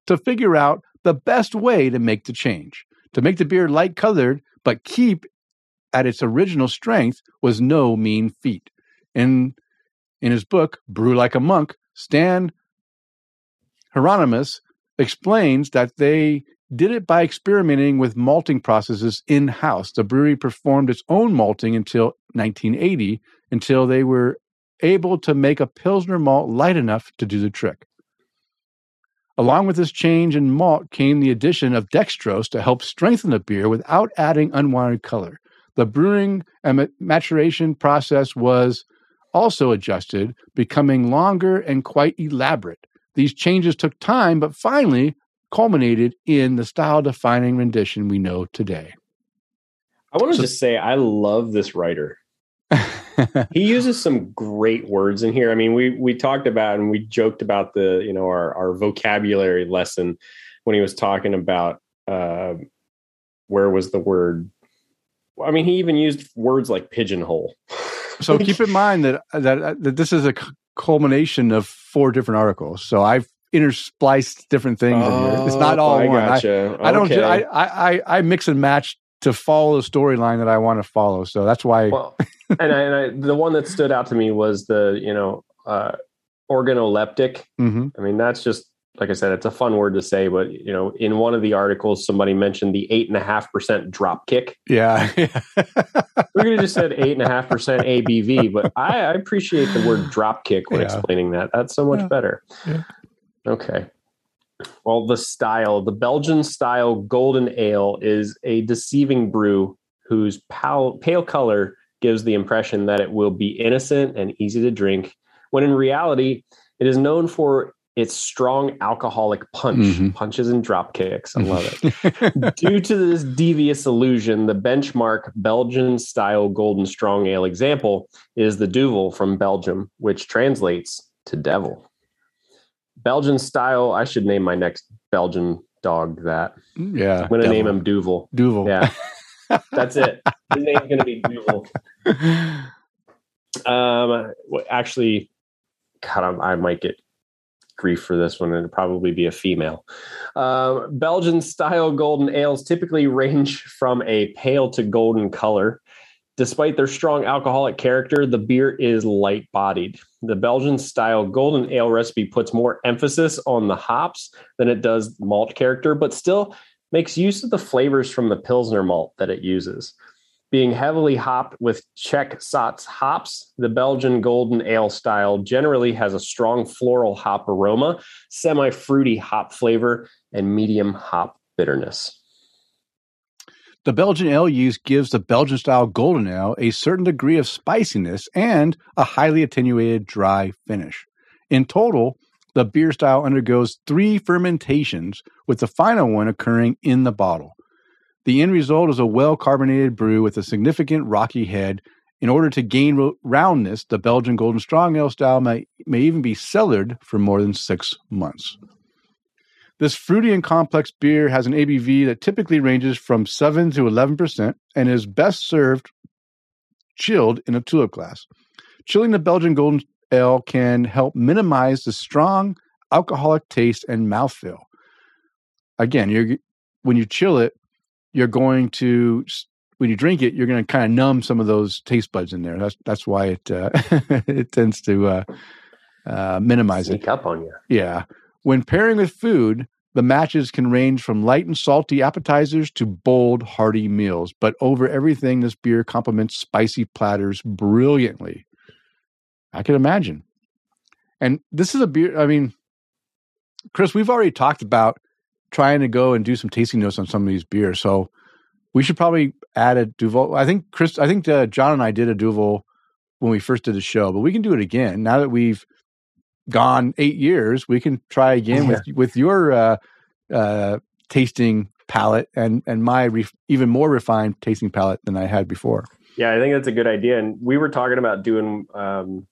to figure out the best way to make the change. To make the beer light-colored but keep at its original strength was no mean feat. In, in his book, Brew Like a Monk, Stan Hieronymus explains that they did it by experimenting with malting processes in-house. The brewery performed its own malting until nineteen eighty, until they were able to make a Pilsner malt light enough to do the trick. Along with this change in malt came the addition of dextrose to help strengthen the beer without adding unwanted color. The brewing and maturation process was also adjusted, becoming longer and quite elaborate. These changes took time, but finally culminated in the style-defining rendition we know today. I want to so, just say I love this writer. He uses some great words in here. I mean, we we talked about and we joked about the you know our our vocabulary lesson when he was talking about uh, where was the word. I mean, he even used words like pigeonhole. So keep in mind that that that this is a culmination of four different articles. So I've interspliced different things oh, in here. It's not all I one. Gotcha. I, I don't. Okay. I, I I mix and match to follow the storyline that I want to follow. So that's why. Well, and I, and I, the one that stood out to me was the you know uh, organoleptic. Mm-hmm. I mean, that's just like I said. It's a fun word to say, but you know, in one of the articles, somebody mentioned the eight and a half percent drop kick. Yeah, we could have just said eight and a half percent A B V, but I, I appreciate the word drop kick when yeah. explaining that. That's so much yeah. better. Yeah. Okay. Well, the style, the Belgian style golden ale is a deceiving brew whose pale, pale color gives the impression that it will be innocent and easy to drink, when in reality, it is known for its strong alcoholic punch, mm-hmm. punches and drop kicks. I love it. Due to this devious illusion, the benchmark Belgian style golden strong ale example is the Duvel from Belgium, which translates to devil. Belgian style. I should name my next Belgian dog that. Yeah. I'm going to name him Duvel. Duvel. Yeah. That's it. His name's going to be Duvel. Um, actually, God, I might get grief for this one. It'd probably be a female. Uh, Belgian style golden ales typically range from a pale to golden color. Despite their strong alcoholic character, the beer is light-bodied. The Belgian-style golden ale recipe puts more emphasis on the hops than it does malt character, but still makes use of the flavors from the Pilsner malt that it uses. Being heavily hopped with Czech Satz hops, the Belgian golden ale style generally has a strong floral hop aroma, semi-fruity hop flavor, and medium hop bitterness. The Belgian ale yeast gives the Belgian-style golden ale a certain degree of spiciness and a highly attenuated dry finish. In total, the beer style undergoes three fermentations, with the final one occurring in the bottle. The end result is a well-carbonated brew with a significant rocky head. In order to gain roundness, the Belgian golden strong ale style may, may even be cellared for more than six months. This fruity and complex beer has an A B V that typically ranges from seven to eleven percent and is best served chilled in a tulip glass. Chilling the Belgian golden ale can help minimize the strong alcoholic taste and mouthfeel. Again, you're, when you chill it, you're going to, when you drink it, you're going to kind of numb some of those taste buds in there. That's that's why it uh, it tends to uh, uh, minimize it. Sneak up on you. Yeah. When pairing with food, the matches can range from light and salty appetizers to bold, hearty meals. But over everything, this beer complements spicy platters brilliantly. I can imagine. And this is a beer, I mean, Chris, we've already talked about trying to go and do some tasting notes on some of these beers. So we should probably add a Duvel. I think, Chris, I think uh, John and I did a Duvel when we first did the show, but we can do it again now that we've gone eight years, we can try again with with your uh, uh, tasting palette and and my ref- even more refined tasting palette than I had before. Yeah, I think that's a good idea. And we were talking about doing, um,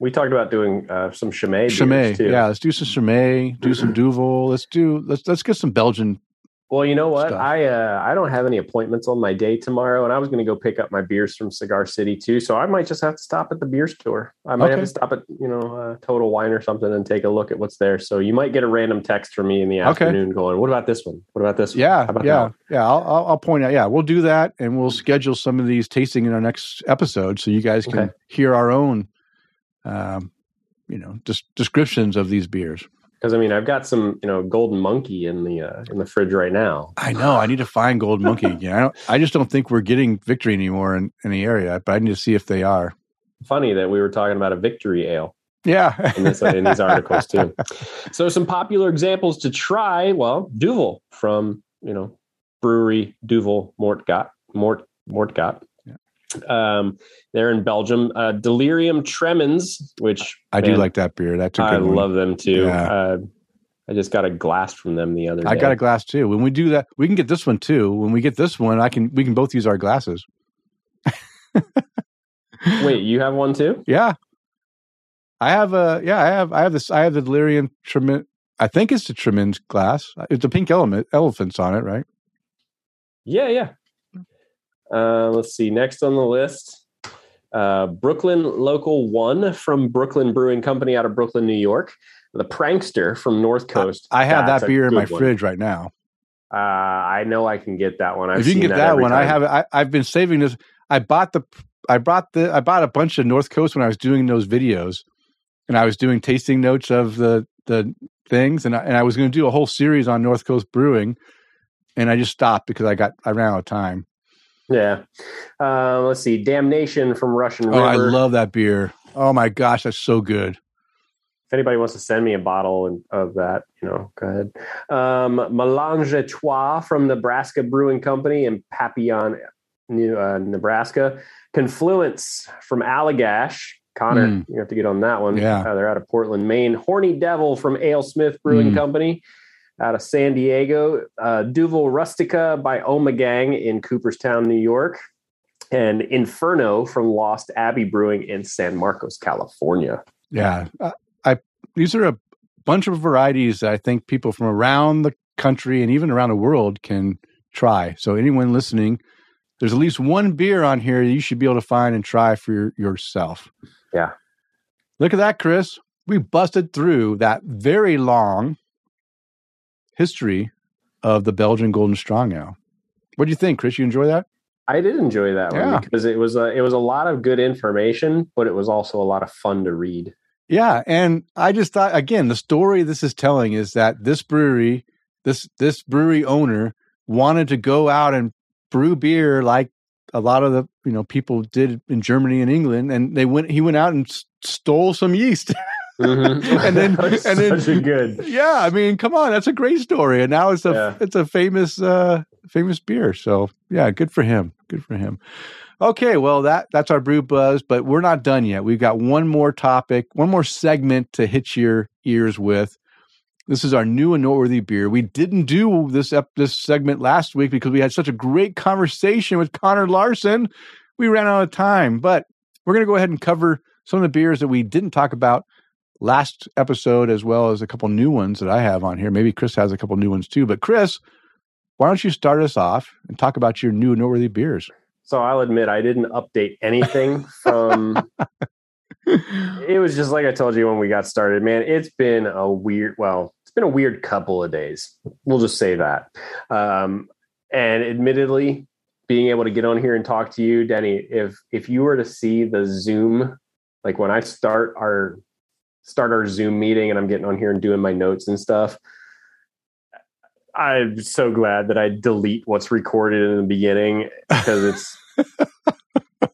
we talked about doing uh, some Chimay. Chimay, too. Yeah. Let's do some Chimay. Do some Duvel. Let's do let's let's get some Belgian. Well, you know what? Stuff. I uh, I don't have any appointments on my day tomorrow, and I was going to go pick up my beers from Cigar City too. So I might just have to stop at the beer store. I might okay. have to stop at you know uh, Total Wine or something and take a look at what's there. So you might get a random text from me in the afternoon okay. going, "What about this one? What about this one? Yeah, How about yeah, that? yeah." I'll I'll point out. Yeah, we'll do that, and we'll schedule some of these tasting in our next episode, so you guys can okay. hear our own, um, you know, just descriptions of these beers. Because I mean, I've got some, you know, Golden Monkey in the uh, in the fridge right now. I know. I need to find Golden Monkey again. I don't. I just don't think we're getting Victory anymore in, in the area. But I need to see if they are. Funny that we were talking about a Victory ale. Yeah, in, this, in these articles too. So some popular examples to try. Well, Duvel from you know brewery Duvel Moortgat Mort Moortgat. Um, they're in Belgium. Uh, Delirium Tremens, which I man, do like that beer. That's a good I one. Love them too. Yeah. Uh, I just got a glass from them the other day. I got a glass too. When we do that, we can get this one too. When we get this one, I can we can both use our glasses. Wait, you have one too? Yeah, I have a yeah. I have I have this. I have the Delirium Tremens. I think it's the Tremens glass. It's a pink element elephants on it, right? Yeah, yeah. Uh, let's see. Next on the list, uh, Brooklyn Local One from Brooklyn Brewing Company out of Brooklyn, New York. The Prankster from North Coast. I, I have That's that beer in my one. fridge right now. Uh, I know I can get that one. I've if you can get that, that one, time. I have. I, I've been saving this. I bought the. I bought the. I bought a bunch of North Coast when I was doing those videos, and I was doing tasting notes of the the things, and I, and I was going to do a whole series on North Coast brewing, and I just stopped because I got I ran out of time. Yeah. Uh, let's see. Damnation from Russian River. Oh, I love that beer. Oh, my gosh. That's so good. if anybody wants to send me a bottle of that, you know, go ahead. Um, Melange à Trois from Nebraska Brewing Company in Papillon, New, uh, Nebraska. Confluence from Allagash. Connor, mm. you have to get on that one. Yeah. Uh, they're out of Portland, Maine. Horny Devil from Alesmith Brewing mm. Company out of San Diego. Uh, Duvel Rustica by Omegang in Cooperstown, New York. And Inferno from Lost Abbey Brewing in San Marcos, California. Yeah. Uh, I These are a bunch of varieties that I think people from around the country and even around the world can try. So anyone listening, there's at least one beer on here that you should be able to find and try for your, yourself. Yeah. Look at that, Chris. We busted through that very long history of the Belgian Golden Strong Ale. What do you think, Chris? You enjoy that? I did enjoy that yeah. one because it was a, it was a lot of good information, but it was also a lot of fun to read. Yeah, and I just thought, again, the story this is telling is that this brewery, this this brewery owner wanted to go out and brew beer like a lot of the you know people did in Germany and England, and they went. He went out and s- stole some yeast, mm-hmm. and then and then such a good. Yeah, I mean, come on, that's a great story, and now it's a yeah. it's a famous uh, famous beer. So yeah, good for him. Good for him. Okay, well that that's our Brew Buzz, but we're not done yet. We've got one more topic, one more segment to hit your ears with. This is our new and noteworthy beer. We didn't do this ep- this segment last week because we had such a great conversation with Connor Larson. We ran out of time, but we're going to go ahead and cover some of the beers that we didn't talk about last episode, as well as a couple new ones that I have on here. Maybe Chris has a couple new ones too. But Chris, why don't you start us off and talk about your new and noteworthy beers? So I'll admit I didn't update anything from... It was just like I told you when we got started, man. It's been a weird, well, it's been a weird couple of days. We'll just say that. Um, and admittedly, being able to get on here and talk to you, Denny, if if you were to see the Zoom, like when I start our start our Zoom meeting and I'm getting on here and doing my notes and stuff, I'm so glad that I delete what's recorded in the beginning because it's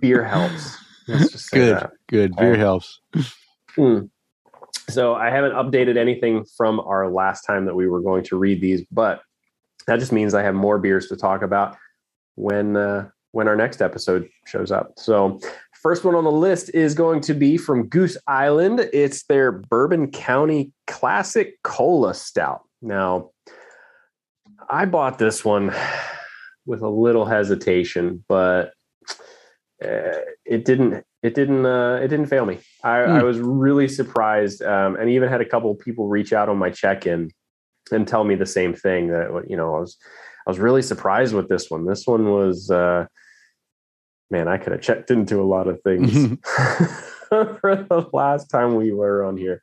beer helps. Let's just say good, that. good. Beer um, helps. Mm. So I haven't updated anything from our last time that we were going to read these, but that just means I have more beers to talk about when uh, when our next episode shows up. So first one on the list is going to be from Goose Island. It's their Bourbon County Classic Cola Stout. Now, I bought this one with a little hesitation, but... Uh, it didn't, it didn't, uh, it didn't fail me. I, mm. I was really surprised. Um, and even had a couple people reach out on my check-in and tell me the same thing that, you know, I was, I was really surprised with this one. This one was, uh, man, I could have checked into a lot of things mm-hmm. for the last time we were on here.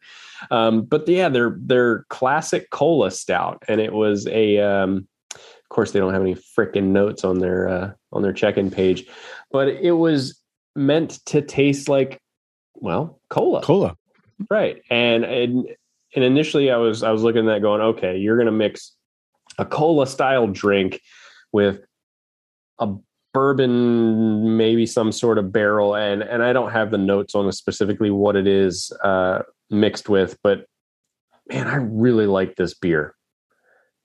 Um, but yeah, they're, they're classic cola stout. And it was a, um, of course they don't have any frickin' notes on their, uh, on their check-in page, but it was meant to taste like, well, cola. Cola. Right. And, and, and initially I was, I was looking at that going, okay, you're going to mix a cola style drink with a bourbon, maybe some sort of barrel. And, and I don't have the notes on specifically what it is uh, mixed with, but man, I really like this beer.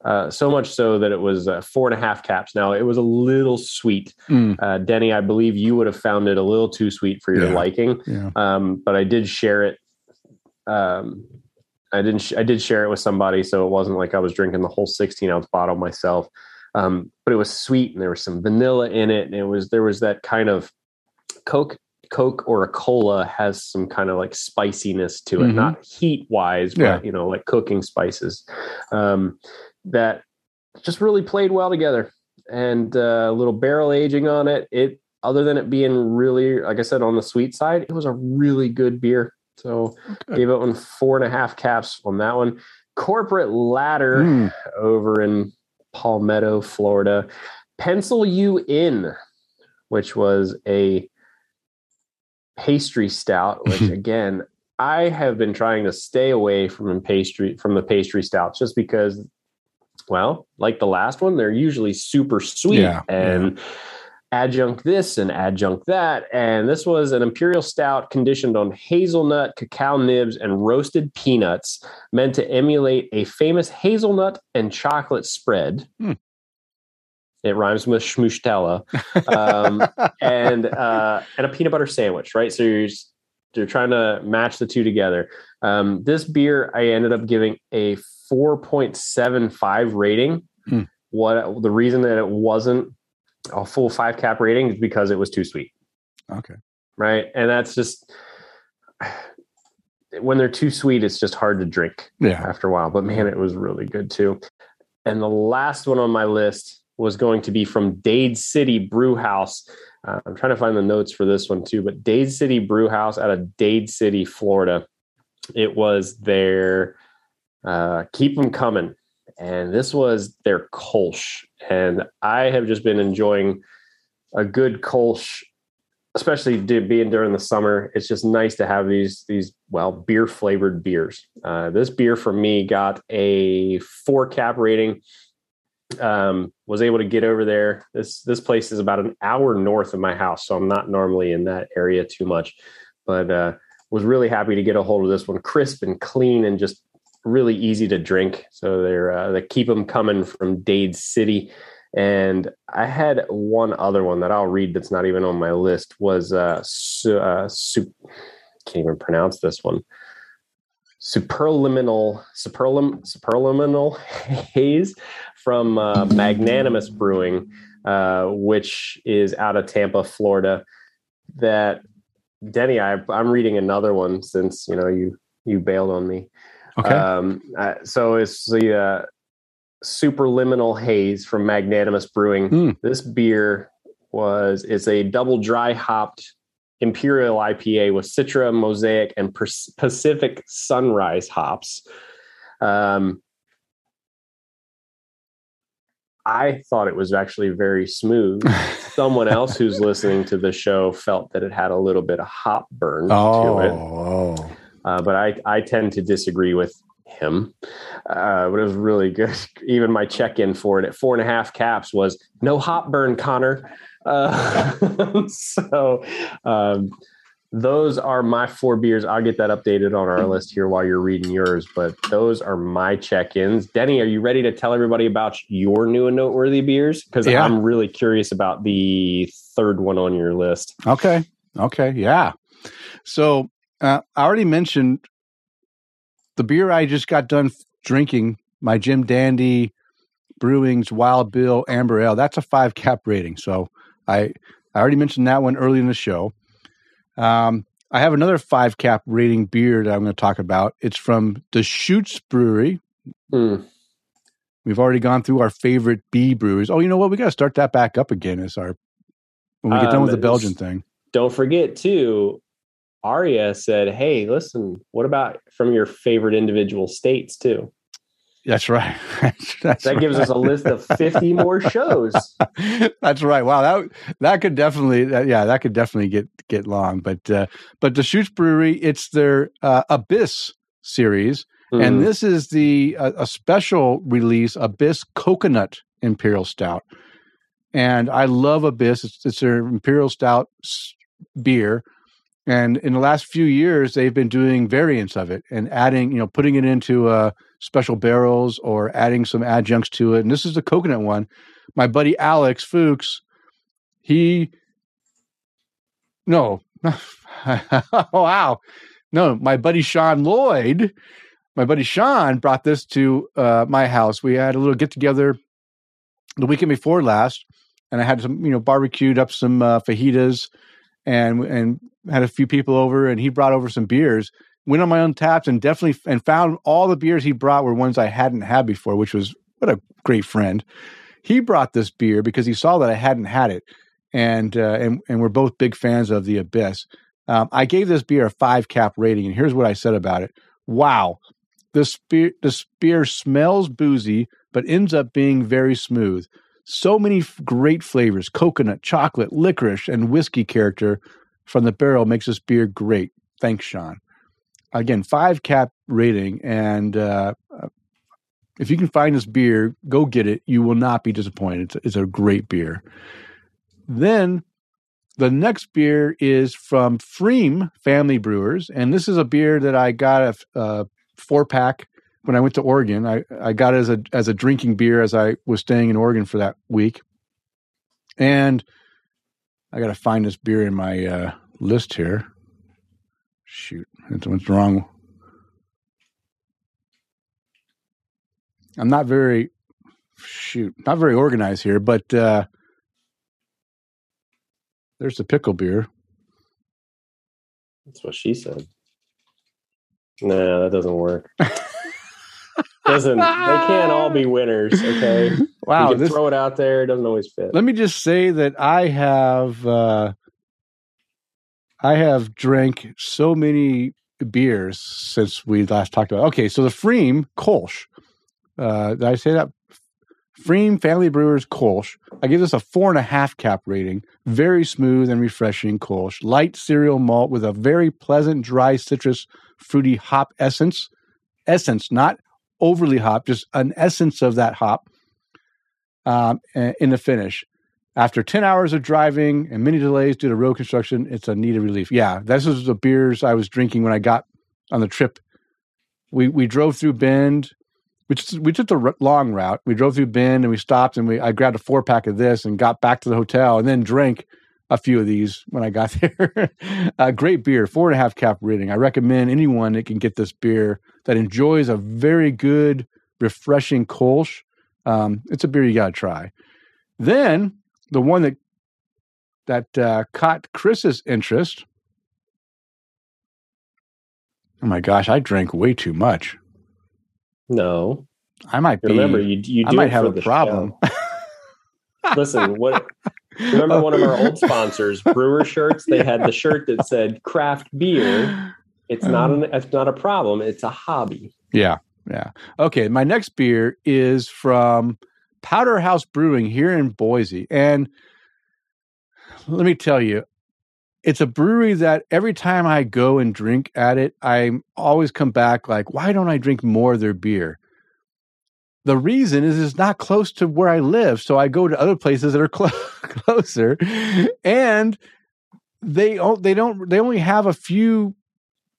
Uh, so much so that it was uh, four and a half caps. Now, it was a little sweet. Mm. Uh, Denny, I believe you would have found it a little too sweet for your yeah. liking. Yeah. Um, but I did share it. Um, I didn't. Sh- I did share it with somebody, so it wasn't like I was drinking the whole sixteen-ounce bottle myself. Um, but it was sweet, and there was some vanilla in it, and it was there was that kind of Coke, Coke or a cola has some kind of like spiciness to it, mm-hmm. not heat-wise, yeah. but you know, like cooking spices. Um, that just really played well together and uh, a little barrel aging on it. It, other than it being really, like I said, on the sweet side, it was a really good beer. So okay. gave it one four and a half caps on that one. Corporate Ladder mm. over in Palmetto, Florida, Pencil You In, which was a pastry stout, which again, I have been trying to stay away from pastry, from the pastry stouts just because, well, like the last one, they're usually super sweet. Yeah, and yeah. adjunct this and adjunct that. And this was an imperial stout conditioned on hazelnut, cacao nibs, and roasted peanuts, meant to emulate a famous hazelnut and chocolate spread. Hmm. It rhymes with schmooshtella. Um and uh, and a peanut butter sandwich, right? So you're, you're trying to match the two together. Um, this beer, I ended up giving a four point seven five rating. Hmm. What the reason that it wasn't a full five cap rating is because it was too sweet. Okay. Right. And that's just, when they're too sweet, it's just hard to drink yeah. after a while, but man, it was really good too. And the last one on my list was going to be from Dade City Brew House. Uh, I'm trying to find the notes for this one too, but Dade City Brew House out of Dade City, Florida. It was their uh, Keep 'em Coming. And this was their Kolsch. And I have just been enjoying a good Kolsch, especially to being during the summer. It's just nice to have these, these well, beer-flavored beers. Uh, this beer for me got a four-cap rating. Um, was able to get over there. This this place is about an hour north of my house, so I'm not normally in that area too much. But uh, was really happy to get a hold of this one. Crisp and clean and just really easy to drink. So they're uh, they Keep 'em Coming from Dade City. And I had one other one that I'll read that's not even on my list was uh, su- uh su- can't even pronounce this one. Superliminal superlim superliminal haze from uh, Magnanimous Brewing, uh, which is out of Tampa, Florida. That Denny, I, I'm reading another one since you know you you bailed on me. Okay. Um, uh, so it's the uh, Superliminal Haze from Magnanimous Brewing. Mm. This beer was it's a double dry hopped imperial I P A with Citra, Mosaic, and Pacific Sunrise hops. Um, I thought it was actually very smooth. Someone else who's listening to the show felt that it had a little bit of hop burn oh, to it. Oh. Uh, but I, I tend to disagree with him. Uh, but it was really good. Even my check-in for it at four and a half caps was no hop burn, Connor. Uh, so um, those are my four beers. I'll get that updated on our list here while you're reading yours. But those are my check-ins. Denny, are you ready to tell everybody about your new and noteworthy beers? Because yeah. I'm really curious about the third one on your list. Okay. Okay. Yeah. So... Uh, I already mentioned the beer I just got done f- drinking, my Jim Dandy Brewing's Wild Bill Amber Ale. That's a five cap rating. So I, I already mentioned that one early in the show. Um, I have another five cap rating beer that I'm going to talk about. It's from the Schutz Brewery. Mm. We've already gone through our favorite bee breweries. Oh, you know what? We got to start that back up again as our when we get um, done with the Belgian thing. Don't forget too. Aria said, hey, listen, what about from your favorite individual states, too? That's right. That's that gives right. us a list of fifty more shows. That's right. Wow, that that could definitely, that, yeah, that could definitely get get long. But uh, but the Schutz Brewery, it's their uh, Abyss series, mm. and this is the uh, a special release, Abyss Coconut Imperial Stout. And I love Abyss. It's, it's their Imperial Stout beer. And in the last few years, they've been doing variants of it and adding, you know, putting it into uh, special barrels or adding some adjuncts to it. And this is the coconut one. My buddy Alex Fuchs, he, no, oh, wow. No, my buddy Sean Lloyd, my buddy Sean brought this to uh, my house. We had a little get together the weekend before last, and I had some, you know, barbecued up some uh, fajitas and, and, had a few people over, and he brought over some beers, went on my own taps, and definitely and found all the beers he brought were ones I hadn't had before, which was what a great friend. He brought this beer because he saw that I hadn't had it. And, uh, and, and we're both big fans of the Abyss. Um, I gave this beer a five cap rating, and here's what I said about it. Wow. This beer, this beer smells boozy, but ends up being very smooth. So many great flavors, coconut, chocolate, licorice, and whiskey character from the barrel makes this beer great. Thanks, Sean. Again, five cap rating. And uh, if you can find this beer, go get it. You will not be disappointed. It's, it's a great beer. Then the next beer is from Freem Family Brewers, and this is a beer that I got a, a four-pack when I went to Oregon. I, I got it as a, as a drinking beer as I was staying in Oregon for that week. And I got to find this beer in my uh, list here. Shoot, that's what's wrong. I'm not very, shoot, not very organized here, but uh, there's the pickle beer. That's what she said. No, that doesn't work. Doesn't they can't all be winners, okay? Wow, you can this, throw it out there. It doesn't always fit. Let me just say that I have uh, I have drank so many beers since we last talked about it. Okay, so the Freem Kolsch. Uh, did I say that? Freem Family Brewers Kolsch. I give this a four and a half cap rating. Very smooth and refreshing Kolsch. Light cereal malt with a very pleasant dry citrus fruity hop essence. Essence, not overly hop, just an essence of that hop um, in the finish. After ten hours of driving and many delays due to road construction, it's a need of relief. Yeah, this is the beers I was drinking when I got on the trip. We we drove through Bend. We, just, we took the r- long route. We drove through Bend and we stopped and we I grabbed a four-pack of this and got back to the hotel and then drank a few of these when I got there. uh, great beer, four and a half cap rating. I recommend anyone that can get this beer that enjoys a very good, refreshing Kolsch. Um, it's a beer you got to try. Then the one that that uh, caught Chris's interest. Oh my gosh, I drank way too much. No, I might be. Remember, you you do I might have a problem. Listen, what? Remember one of our old sponsors, Brewer Shirts? They yeah. had the shirt that said "Craft Beer." It's um, not an. It's not a problem. It's a hobby. Yeah, yeah. Okay, my next beer is from Powder House Brewing here in Boise, and let me tell you, it's a brewery that every time I go and drink at it, I always come back like, why don't I drink more of their beer? The reason is it's not close to where I live, so I go to other places that are cl- closer, and they they don't they only have a few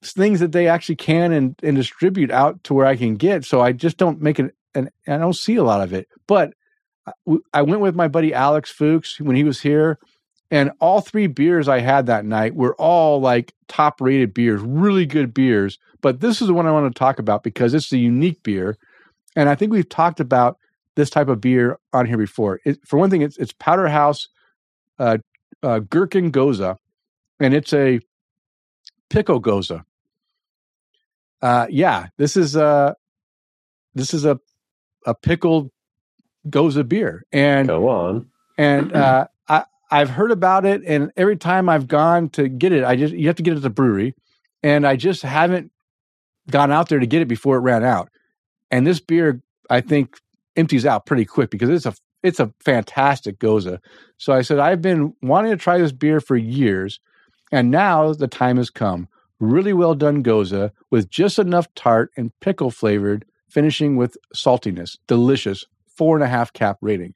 things that they actually can and, and distribute out to where I can get. So I just don't make an, an I don't see a lot of it. But I went with my buddy Alex Fuchs when he was here. And all three beers I had that night were all like top-rated beers, really good beers. But this is the one I want to talk about because it's a unique beer. And I think we've talked about this type of beer on here before. It, for one thing, it's, it's Powder House uh, uh, Gherkin Goza, and it's a pickle goza. Uh, yeah, this is a this is a a pickled goza beer. And go on. And uh, I. I've heard about it, and every time I've gone to get it, I just you have to get it at the brewery, and I just haven't gone out there to get it before it ran out. And this beer, I think, empties out pretty quick because it's a it's a fantastic goza. So I said, I've been wanting to try this beer for years, and now the time has come. Really well done goza with just enough tart and pickle flavored, finishing with saltiness. Delicious. Four and a half cap rating.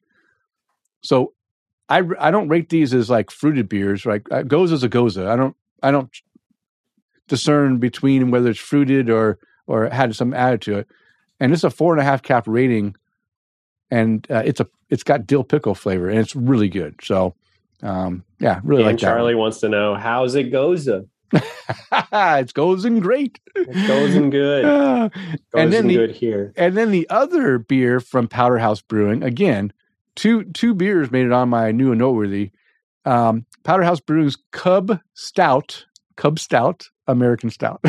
So I, I don't rate these as like fruited beers. Like right? Goza's a goza. I don't I don't discern between whether it's fruited or or had some added to it. And it's a four and a half cap rating, and uh, it's a it's got dill pickle flavor, and it's really good. So um, yeah, really and like Charlie that. Charlie wants to know how's it goza. It's gozing great. It's gozing good. Uh, and then the, good here. And then the other beer from Powder House Brewing again. Two two beers made it on my new and noteworthy. Um, Powder House Brewing's Cub Stout, Cub Stout, American Stout.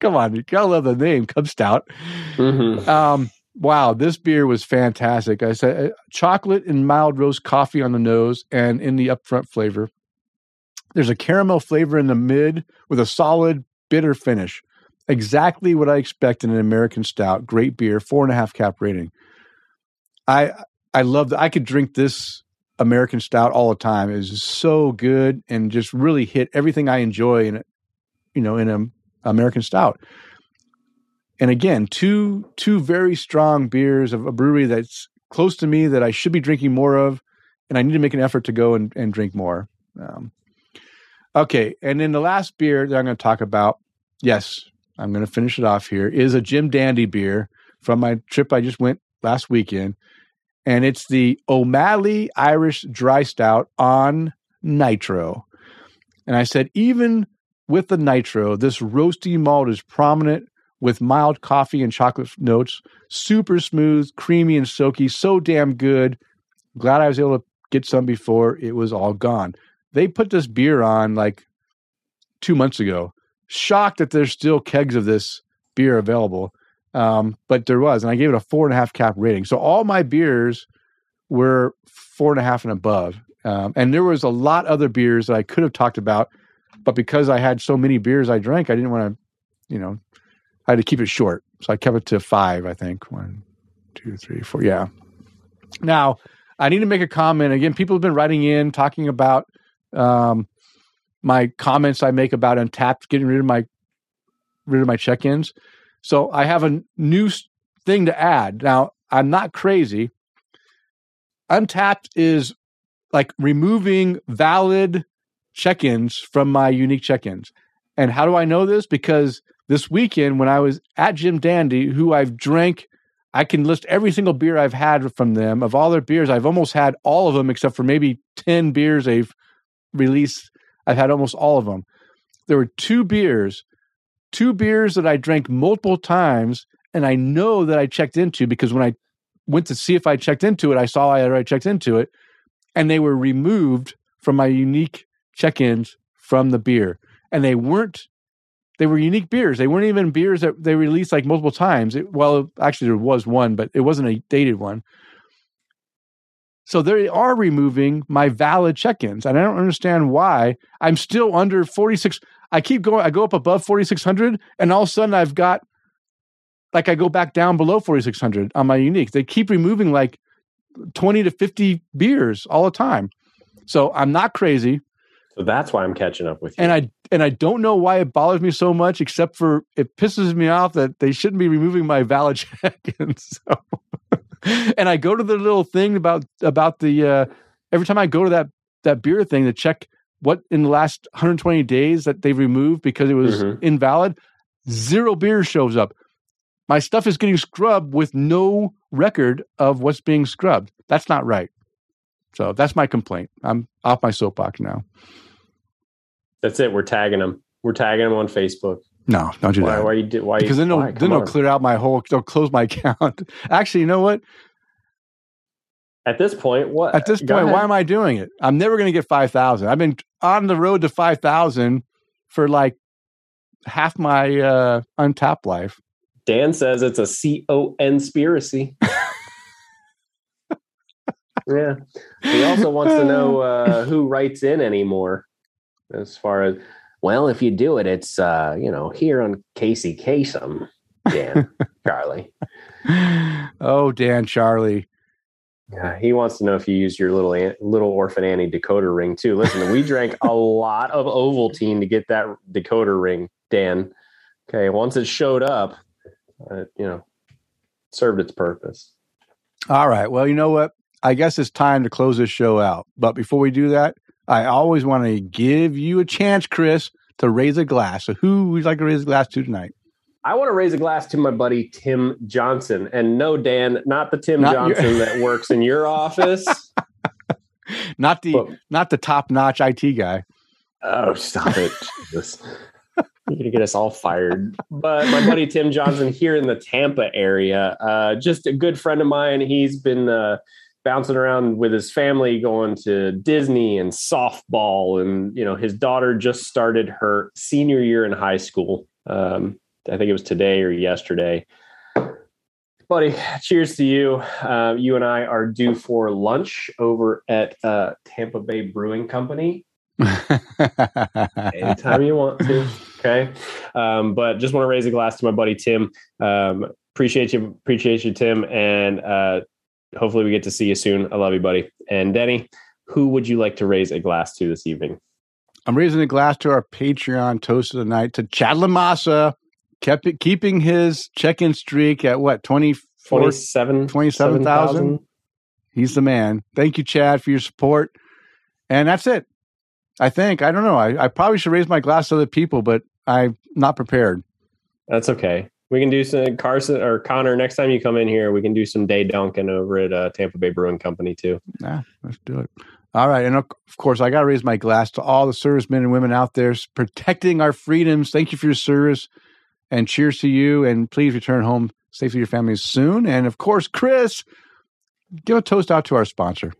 Come on, you gotta love the name, Cub Stout. Mm-hmm. Um, wow, this beer was fantastic. I said uh, chocolate and mild roast coffee on the nose and in the upfront flavor. There's a caramel flavor in the mid with a solid bitter finish. Exactly what I expect in an American Stout. Great beer, four and a half cap rating. I. I love that. I could drink this American Stout all the time. It's so good and just really hit everything I enjoy in, you know, in an American Stout. And again, two two very strong beers of a brewery that's close to me that I should be drinking more of, and I need to make an effort to go and, and drink more. Um, okay, and then the last beer that I'm going to talk about, yes, I'm going to finish it off here, is a Jim Dandy beer from my trip I just went last weekend, and it's the O'Malley Irish Dry Stout on nitro. And I said, even with the nitro, this roasty malt is prominent with mild coffee and chocolate notes, super smooth, creamy, and soaky, so damn good. Glad I was able to get some before it was all gone. They put this beer on like two months ago. Shocked that there's still kegs of this beer available, um, but there was, and I gave it a four and a half cap rating. So all my beers were four and a half and above. Um, and there was a lot other beers that I could have talked about, but because I had so many beers I drank, I didn't want to, you know, I had to keep it short. So I kept it to five, I think. One, two, three, four. Yeah. Now, I need to make a comment. Again, people have been writing in, talking about um, my comments I make about Untappd, getting rid of my rid of my check-ins. So I have a new thing to add. Now, I'm not crazy. Untappd is like removing valid check-ins from my unique check-ins. And how do I know this? Because this weekend when I was at Jim Dandy, who I've drank, I can list every single beer I've had from them. Of all their beers, I've almost had all of them except for maybe ten beers they've released. I've had almost all of them. There were two beers, two beers that I drank multiple times, and I know that I checked into because when I went to see if I checked into it, I saw I had already checked into it, and they were removed from my unique check-ins from the beer. And they weren't, they were unique beers. They weren't even beers that they released like multiple times. It, well, actually there was one, but it wasn't a dated one. So they are removing my valid check-ins, and I don't understand why. I'm still under forty-six. I keep going. I go up above forty-six hundred, and all of a sudden I've got, like I go back down below forty-six hundred on my unique. They keep removing like twenty to fifty beers all the time. So I'm not crazy. So that's why I'm catching up with you. And I and I don't know why it bothers me so much, except for it pisses me off that they shouldn't be removing my valid check-ins. So... And I go to the little thing about about the uh, every time I go to that that beer thing to check what in the last one hundred twenty days that they've removed because it was mm-hmm. invalid, zero beer shows up. My stuff is getting scrubbed with no record of what's being scrubbed. That's not right. So that's my complaint. I'm off my soapbox now. That's it. We're tagging them. We're tagging them on Facebook. No, don't do why, that. Why you do, why because you, then, they'll, why? then they'll clear out my whole, they'll close my account. Actually, you know what? At this point, what? At this Go point, ahead. Why am I doing it? I'm never going to get five thousand. I've been on the road to five thousand for like half my uh, Untappd life. Dan says it's a C O N-spiracy. Yeah. He also wants to know uh, who writes in anymore as far as... Well, if you do it, it's, uh, you know, here on Casey Kasem, Dan, Charlie. Oh, Dan, Charlie. Yeah, he wants to know if you use your little little orphan Annie decoder ring, too. Listen, we drank a lot of Ovaltine to get that decoder ring, Dan. Okay, once it showed up, uh, you know, served its purpose. All right. Well, you know what? I guess it's time to close this show out. But before we do that, I always want to give you a chance, Chris, to raise a glass. So who would you like to raise a glass to tonight? I want to raise a glass to my buddy, Tim Johnson. And no, Dan, not the Tim not Johnson your... that works in your office. Not the but, not the top-notch I T guy. Oh, stop it. Jesus. You're going to get us all fired. But my buddy, Tim Johnson, here in the Tampa area, uh, just a good friend of mine. He's been... Uh, bouncing around with his family, going to Disney and softball. And, you know, his daughter just started her senior year in high school. Um, I think it was today or yesterday. Buddy, cheers to you. Uh, you and I are due for lunch over at uh, Tampa Bay Brewing Company. Anytime you want to. Okay. Um, but just want to raise a glass to my buddy, Tim. Um, appreciate you. Appreciate you, Tim. And, uh, hopefully we get to see you soon. I love you, buddy. And Denny, who would you like to raise a glass to this evening? I'm raising a glass to our Patreon toast of the night, to Chad Lamassa, kept it, keeping his check-in streak at what, twenty-four, twenty-seven thousand? He's the man. Thank you, Chad, for your support. And that's it. I think. I don't know. I, I probably should raise my glass to other people, but I'm not prepared. That's okay. We can do some Carson or Connor. Next time you come in here, we can do some day dunking over at uh, Tampa Bay Brewing Company too. Nah, let's do it. All right. And of course, I got to raise my glass to all the servicemen and women out there protecting our freedoms. Thank you for your service and cheers to you. And please return home safely to your families soon. And of course, Chris, give a toast out to our sponsor.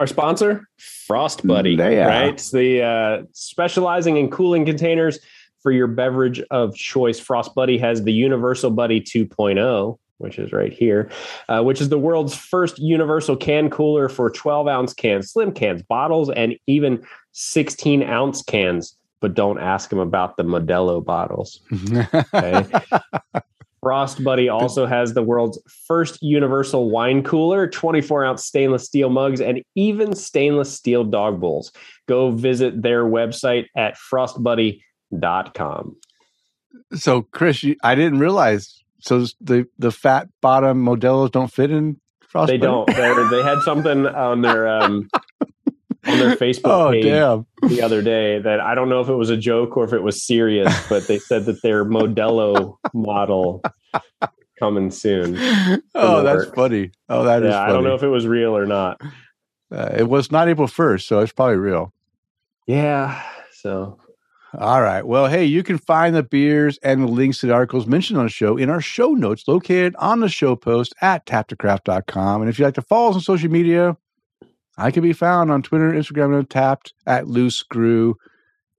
Our sponsor, Frost Buddy, right? It's the uh, specializing in cooling containers for your beverage of choice. Frost Buddy has the Universal Buddy two point oh, which is right here, uh, which is the world's first universal can cooler for twelve-ounce cans, slim cans, bottles, and even sixteen-ounce cans. But don't ask them about the Modelo bottles. Okay. Frost Buddy also has the world's first universal wine cooler, twenty-four-ounce stainless steel mugs, and even stainless steel dog bowls. Go visit their website at frost buddy dot com. So, Chris, you, I didn't realize... So the the fat bottom Modelos don't fit in Frost They Buddy? Don't. They're, they had something on their um, on their Facebook oh, page damn. the other day that I don't know if it was a joke or if it was serious, but they said that their Modelo model coming soon. Oh, that's works. funny. Oh, that yeah, is funny. I don't know if it was real or not. Uh, it was not April first, so it's probably real. Yeah, so... All right. Well, hey, you can find the beers and the links to the articles mentioned on the show in our show notes located on the show post at tapped to craft dot com. And if you'd like to follow us on social media, I can be found on Twitter, Instagram, and Tapped at Loose Screw.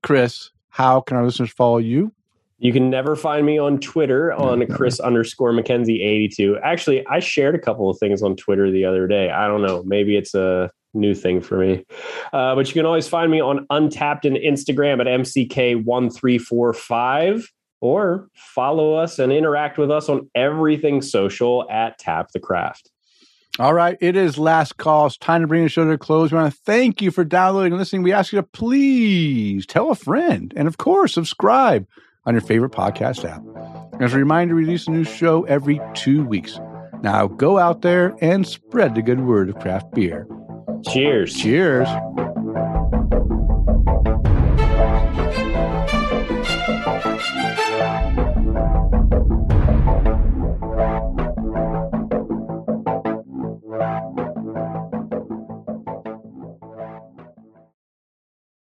Chris, how can our listeners follow you? You can never find me on Twitter on no, Chris no. underscore McKenzie eighty-two. Actually, I shared a couple of things on Twitter the other day. I don't know. Maybe it's a... new thing for me. Uh, but you can always find me on Untapped and Instagram at M C K one three four five, or follow us and interact with us on everything social at Tap the Craft. All right. It is last call. It's time to bring the show to a close. We want to thank you for downloading and listening. We ask you to please tell a friend and, of course, subscribe on your favorite podcast app. And as a reminder, we release a new show every two weeks. Now go out there and spread the good word of craft beer. Cheers. Cheers.